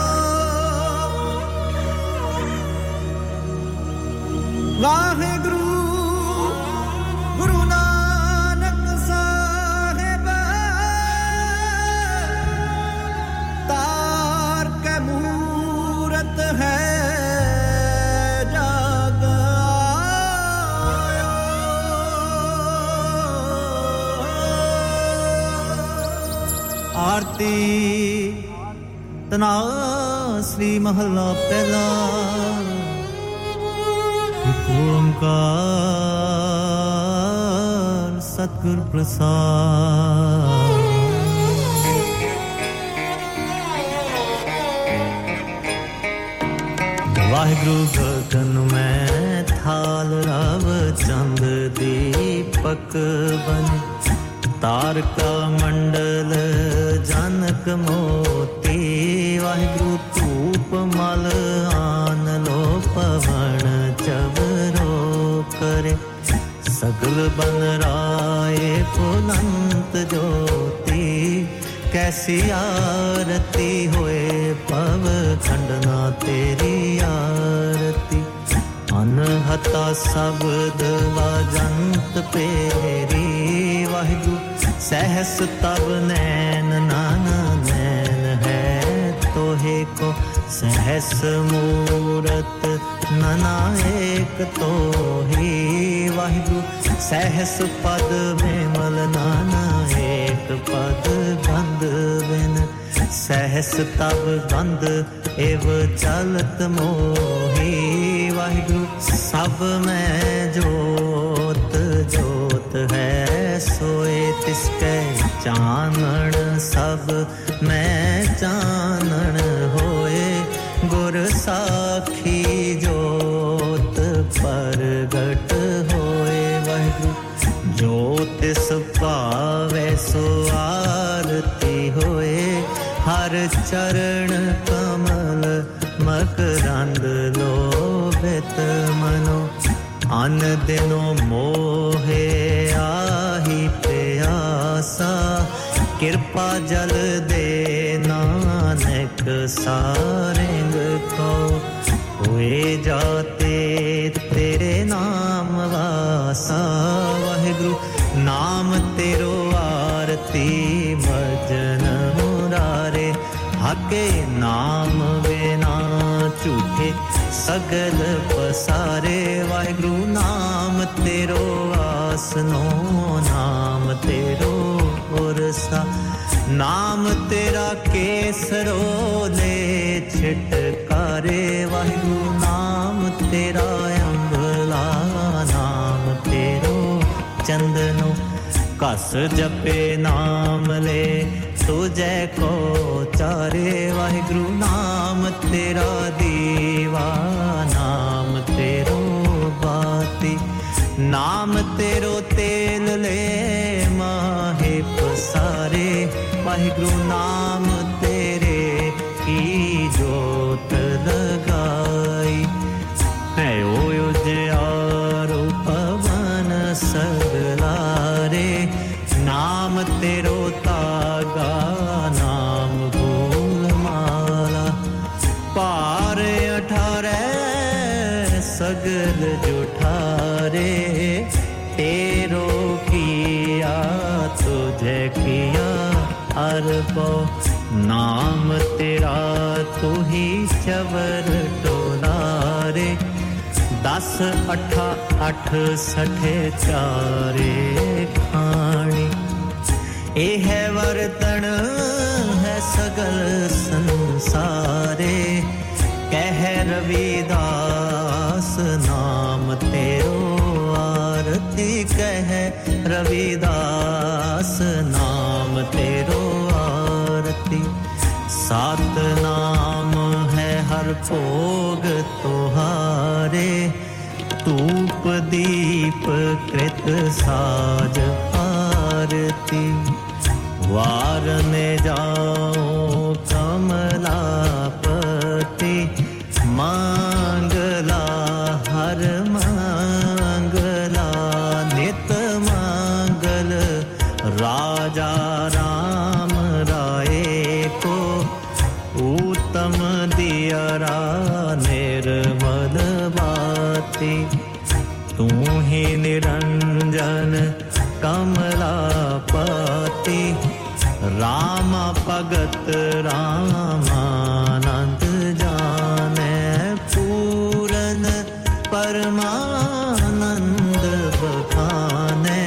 वाहे गुरु तना श्री महला पहला ओमकार सतगुर प्रसाद वाहिगुरु भगन मैं थाल राव चंद दीपक बन तारका मंडल जनक मोती वाहिगुरु धूप मल आन लो पवन चवरो करे सगल बन राये पुलंत ज्योति कैसी आरती होए पव खंडना तेरी आरती अनहता शब्द वाजंत पेरी वाहिगुरु सहस तब नैन नाना नैन है तोहे को सहस मूरत नाना एक तोहे वाहिगुरु सहस पद विमल नाना एक पद बंद बिन सहस तब बंद एव चलत मोहे वाहिगुरु सब में जोत जोत है सोए तिसके चानण सब मैं चानण होए गुर साखी जोत परगट होए वाहिगुरु जोत सुभावे सो आरती होए हर चरण कमल मकरंद लोभित मनो अन दिनों मोहे आही प्यासा कृपा जल दे नानक सारंग को हुए जाते तेरे नाम वासा वाहिगुरु नाम तेरो आरती भजन मुरारे हके नाम बिना झूठे सगल पसारे वाहिगुरु नाम तेरो आसनो नाम तेरो उरसा नाम तेरा केसरो दे छिटकारे वाहिगुरु नाम तेरा अंबला नाम तेरो चंदनो कस जपे नाम ले तुझे को चारे वाहिगुरु नाम तेरा दीवा नाम तेरो बाती नाम तेरो तेल ले माहे पसारे वाहिगुरु नाम तेरे की जोत लगाई है ओयो जे आरो पवन सगलारे नाम तेरो तागा नाम भूल माला पार अठारे सगल जुठारे तेरो किया तुझे किया अरबो नाम तेरा तू ही चवर टोलारे दा अस अठा अठ सठे चारे खाणी एह वर्तन है सगल संसारे कह रविदास नाम तेरो आरती कह रविदास नाम तेरो आरती सात नाम है हर भोग तोहारे धूप दीप कृत साज आरती वारने जाओ कमलापति मांगला हर मांगला नित मांगल राजा राम राय को उत्तम दिया निर्मल बाती तू ही निरंजन कमलापति राम भगत रामानंद जाने पूरन परमानंद बखाने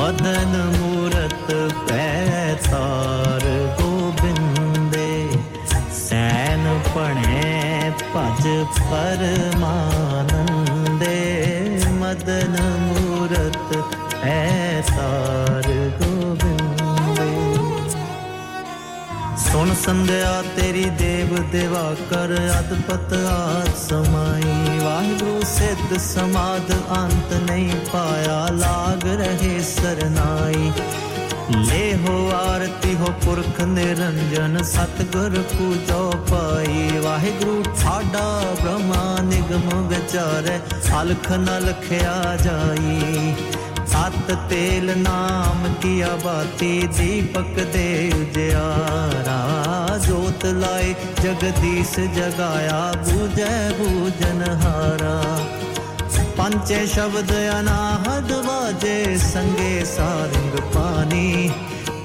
मदन मूरत पैतार गोबिंदे सैन पणे भज परमानंदे मदन मूरत पैतार सुन संध्या तेरी देव देवा कर अदपत आत समाई वाहिगुरु सिद्ध समाध अंत नहीं पाया लाग रहे सरनाई ले हो आरती हो पुरख निरंजन सतगुर पूजो पाई वाहिगुरु ठाडा ब्रह्मा निगम विचारे अलख न लखया जाई सात तेल नाम किया बाती दीपक देव जयारा जोत लाए जगदीश जगाया बूझे बूजन हारा पंचे शब्द अनाहद बाजे संगे सारंग पानी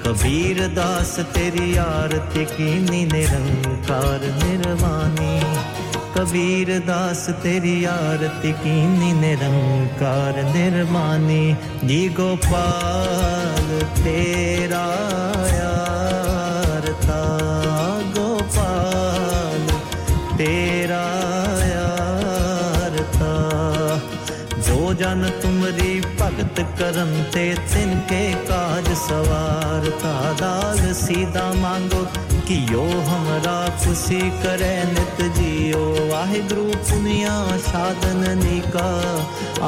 कबीर दास तेरी आरती कीनी निरंकार निर्वाणी कबीर दास तेरी आरती कीनी निरंकार निर्मानी जी गोपाल तेरा यारता गोपाल तेरा यारता जो जन तुम्हारी भगत करम ते तिनके काज सवारता दाल सीधा मांगो कि यो हमरा खुशी करे नित जियो वाहिगुरु पुनिया साधन निका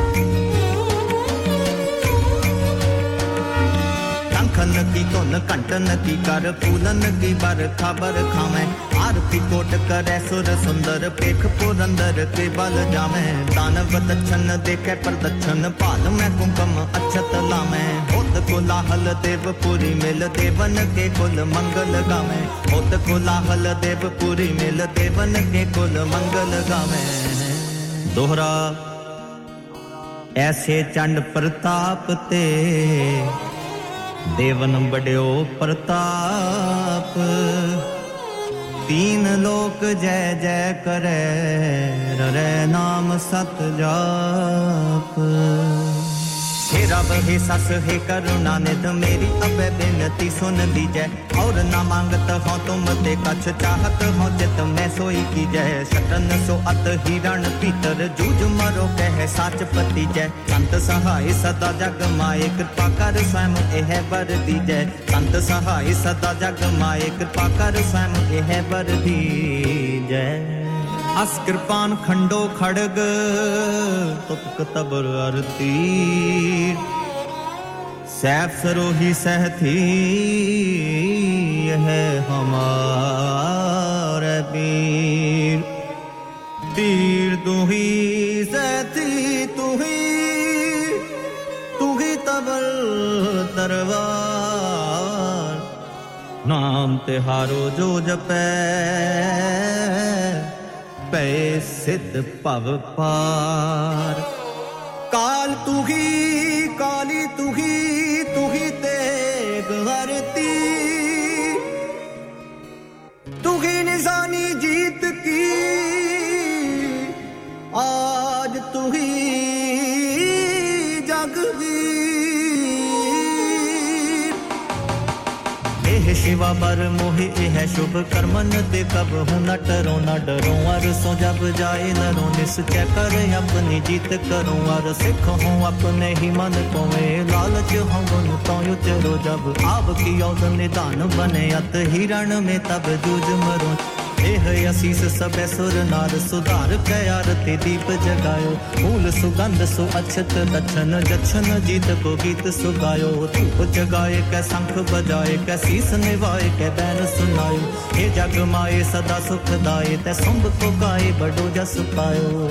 खन की धुन कंटन की कर फूलन की बर खबर खावे आरती कोट करे सुर सुंदर पेख पुरंदर के बल जावे दानव दक्षण देखे प्रदक्षण पाल मैं कुंकम अक्षत लावे होत कोलाहल देवपुरी मिल देवन के कुल मंगल गावे होत कोलाहल देवपुरी मिल देवन के कुल मंगल गावे दोहरा ऐसे चंड प्रताप ते देवन बड़यो प्रताप तीन लोक जय जय करे रे नाम सत जाप हे रब हे सस हे करुणा निध मेरी अब बिनती सुन लीजै और ना मांगत हो तुम ते कछ चाहत हो जित मैं सोई की जय सतन सो अत हिरण पीतर जूझ मरो कह साच पति जय संत सहाय सदा जग माए कृपा कर स्वयं एह बर दीजै संत सहाय सदा जग माए कृपा कर स्वयं एह बर दीजै अस कृपान खंडो खड़ग तुपक तबर अरती सैफ सरोही सहती है हमारे वीर तीर दुही सहती तुही तुही तबर दरबार नाम ते हारो जो जपे पै सिद्ध भव पार काल तुही काली तुही तुही तेग हरती तुही निशानी जीत की आज तुही शिवा पर मोहि है शुभ कर्मन ते कब हूं न डरो न डरो और सो जब जाए लरो निश्चय कर अपनी जीत करो और सिख हूं अपने ही मन को में लालच हूं गुनु तो उतरो जब आप की ओर निदान बने अत हिरण में तब जूझ मरो एह असीस सबे सुर नार सुधार कयार ते दीप जगायो फूल सुगंध सु अक्षत दक्षन जक्षन जीत को गीत सुगायो धूप जगाए कै शंख बजाए कै सीस निवाए कै बैन सुनायो हे जग माए सदा सुखदाए ते सुंभ को गाए बड़ो जस पायो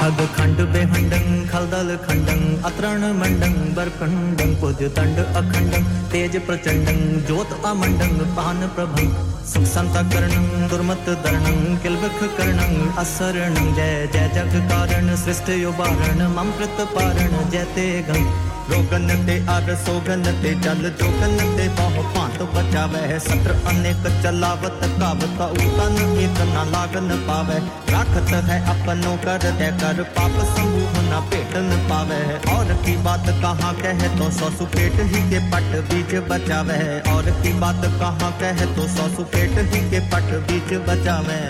हग खंड बेहंडं खलदल खंडं अतरण मंडं बरखंडं पुज दंड अखंडं तेज प्रचंडं ज्योत अमंडं पान प्रभं सुख संता करणं दुर्मत दरणं किलबख करणं असरणं जय जय जग कारण सृष्टि उबारण मम कृत पारण जय ते गं रोगन ते आर सोगन ते जल जोगन ते बहु पांत बचावे सत्र अनेक चलावत कावत उतन इतना लागन पावे राखत है अपनों कर दे कर पाप समूह ना पेटन पावे और की बात कहां कह तो सौ सु पेट ही के पट बीच बचावे और की बात कहां कह तो सौ सु पेट ही के पट बीच बचावे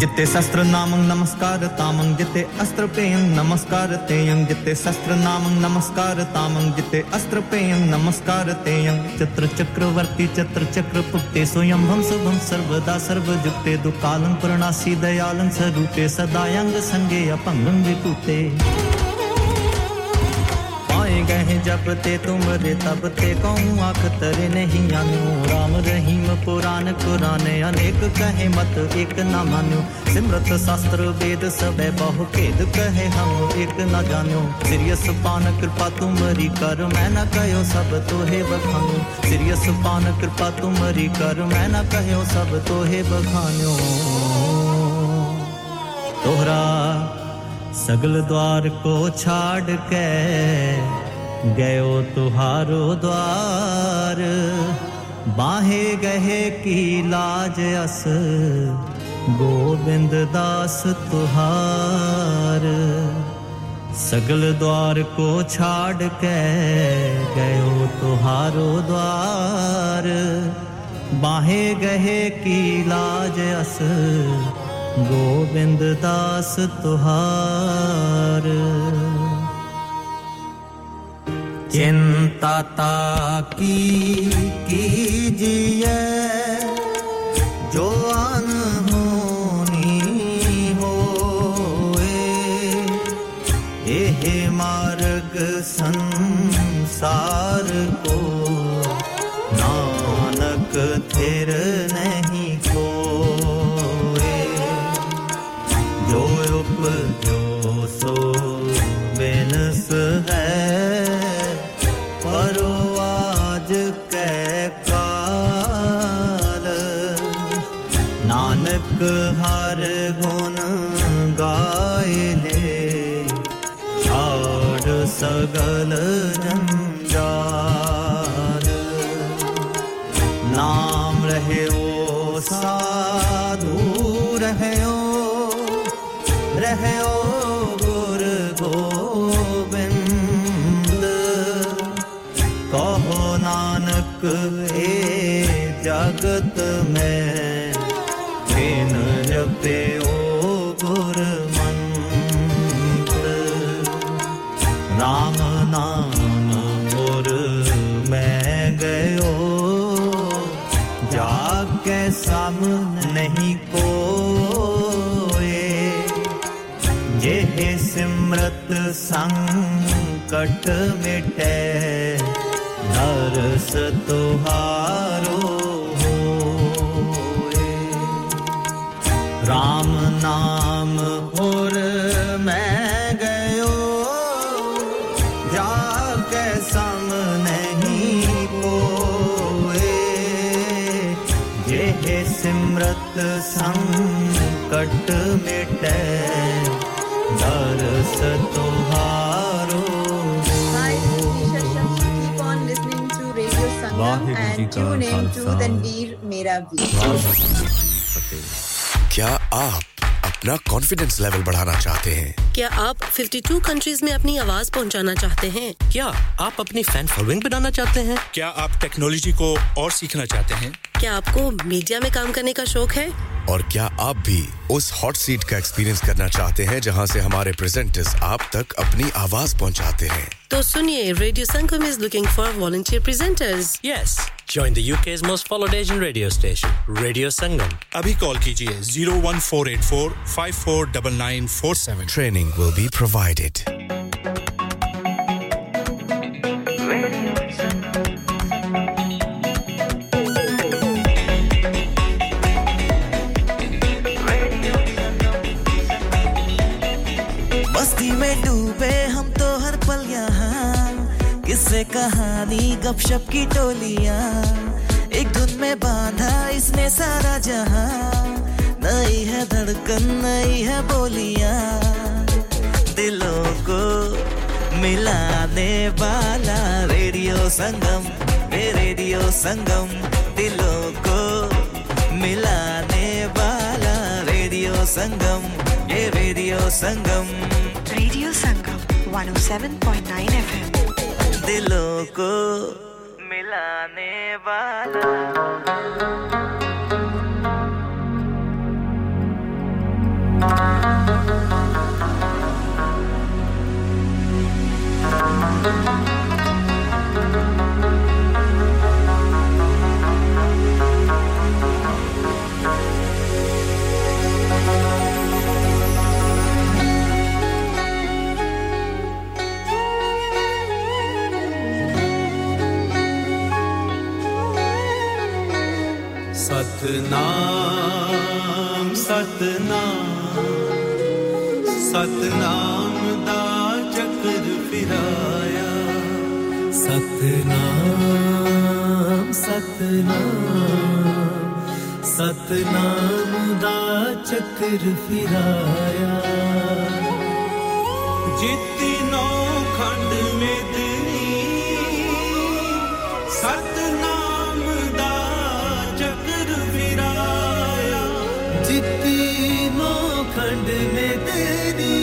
जिते शस्त्र नामं नमस्कार तामं जिते अस्त्र पेयं नमस्कार तेयं जिते शस्त्र नामं नमस्कार तामं जिते अस्त्र पेयं नमस्कार तेयं चत्र चक्रवर्ती चत्र चक्र पुक्ते स्वयंभं शुभं सर्वदा सर्वजुक्ते दुकालं पुरणासी दयालं सरूपे सदायंग संगे अपंगं विपुते कहे जब ते तुम रे तब ते कहूं आंख तरे नहीं आनु राम रहीम पुराण कुराने अनेक कहे मत एक ना मान्यो सिमरत शास्त्र वेद सबे बहु केद कहे हम एक ना जान्यो सिरियस पान कृपा तुम्हारी कर मैं ना कहियो सब तो है बखान्यो सिरियस पान कृपा तुम्हारी कर मैं ना कहियो सब तो है बखान्यो तोहरा सगल द्वार को छाड़ के गयो तुहारो द्वार बाहे गहे की लाज अस गोविंद दास तुहार सगल द्वार को छाड़ के गयो तुहारो द्वार बाहे गहे की लाज अस गोविंददास तुहार चिंता ताकी कीजिए जो अनहोनी होए एहे मार्ग संसार को नानक थेर नहीं खोए जो उपजो सो बिनस है हर गुण गाए ले छाड़ सगल जंजाल नाम रहे ओ साधु रहे ओ रहे ओ गुरु गोविंद कहो नानक ए जगत में जपते ओ गुर मंत्र राम नाम गुर मैं गयो जाके सम नहीं कोए जेहि सिमरत संकट मिटे हरस तुहारो राम नाम और मैं गयो जाके सम नहीं कोए जेहि सिमरत संकट मिटे दरस तुम्हारो and tune into the Neer Mera Veer क्या आप अपना कॉन्फिडेंस लेवल बढ़ाना चाहते हैं? क्या आप fifty-two कंट्रीज में अपनी आवाज पहुंचाना चाहते हैं? क्या आप अपनी फैन फॉलोइंग बनाना चाहते हैं? क्या आप टेक्नोलॉजी को और सीखना चाहते हैं? क्या आपको मीडिया में काम करने का शौक है? और क्या आप भी उस हॉट सीट का एक्सपीरियंस करना चाहते हैं जहां से हमारे प्रेजेंटर्स आप तक अपनी आवाज पहुंचाते हैं? तो सुनिए, radio Sangam is looking for volunteer presenters. Yes. Join the U K's most followed Asian radio station, Radio Sangam. Abhi call kijiye zero one four eight four five four nine nine four seven. Training will be provided. Basti mein doobe hum to har pal yahan. किससे कहानी गपशप की टोलियां एक धुन में बांधा इसने सारा जहां नई है धड़कन नई है बोलियां दिलों को मिलाने वाला रेडियो संगम ये रेडियो संगम दिलों को मिलाने वाला रेडियो संगम ये radio Sangam radio Sangam one oh seven point nine F M दिलों को मिलाने वाला सतनाम सतनाम सतनाम दा चक्कर फिराया सतनाम सतनाम सतनाम दा चक्कर फिराया जिति नौ खंड में दनी सतनाम जितनो खंड में तेरी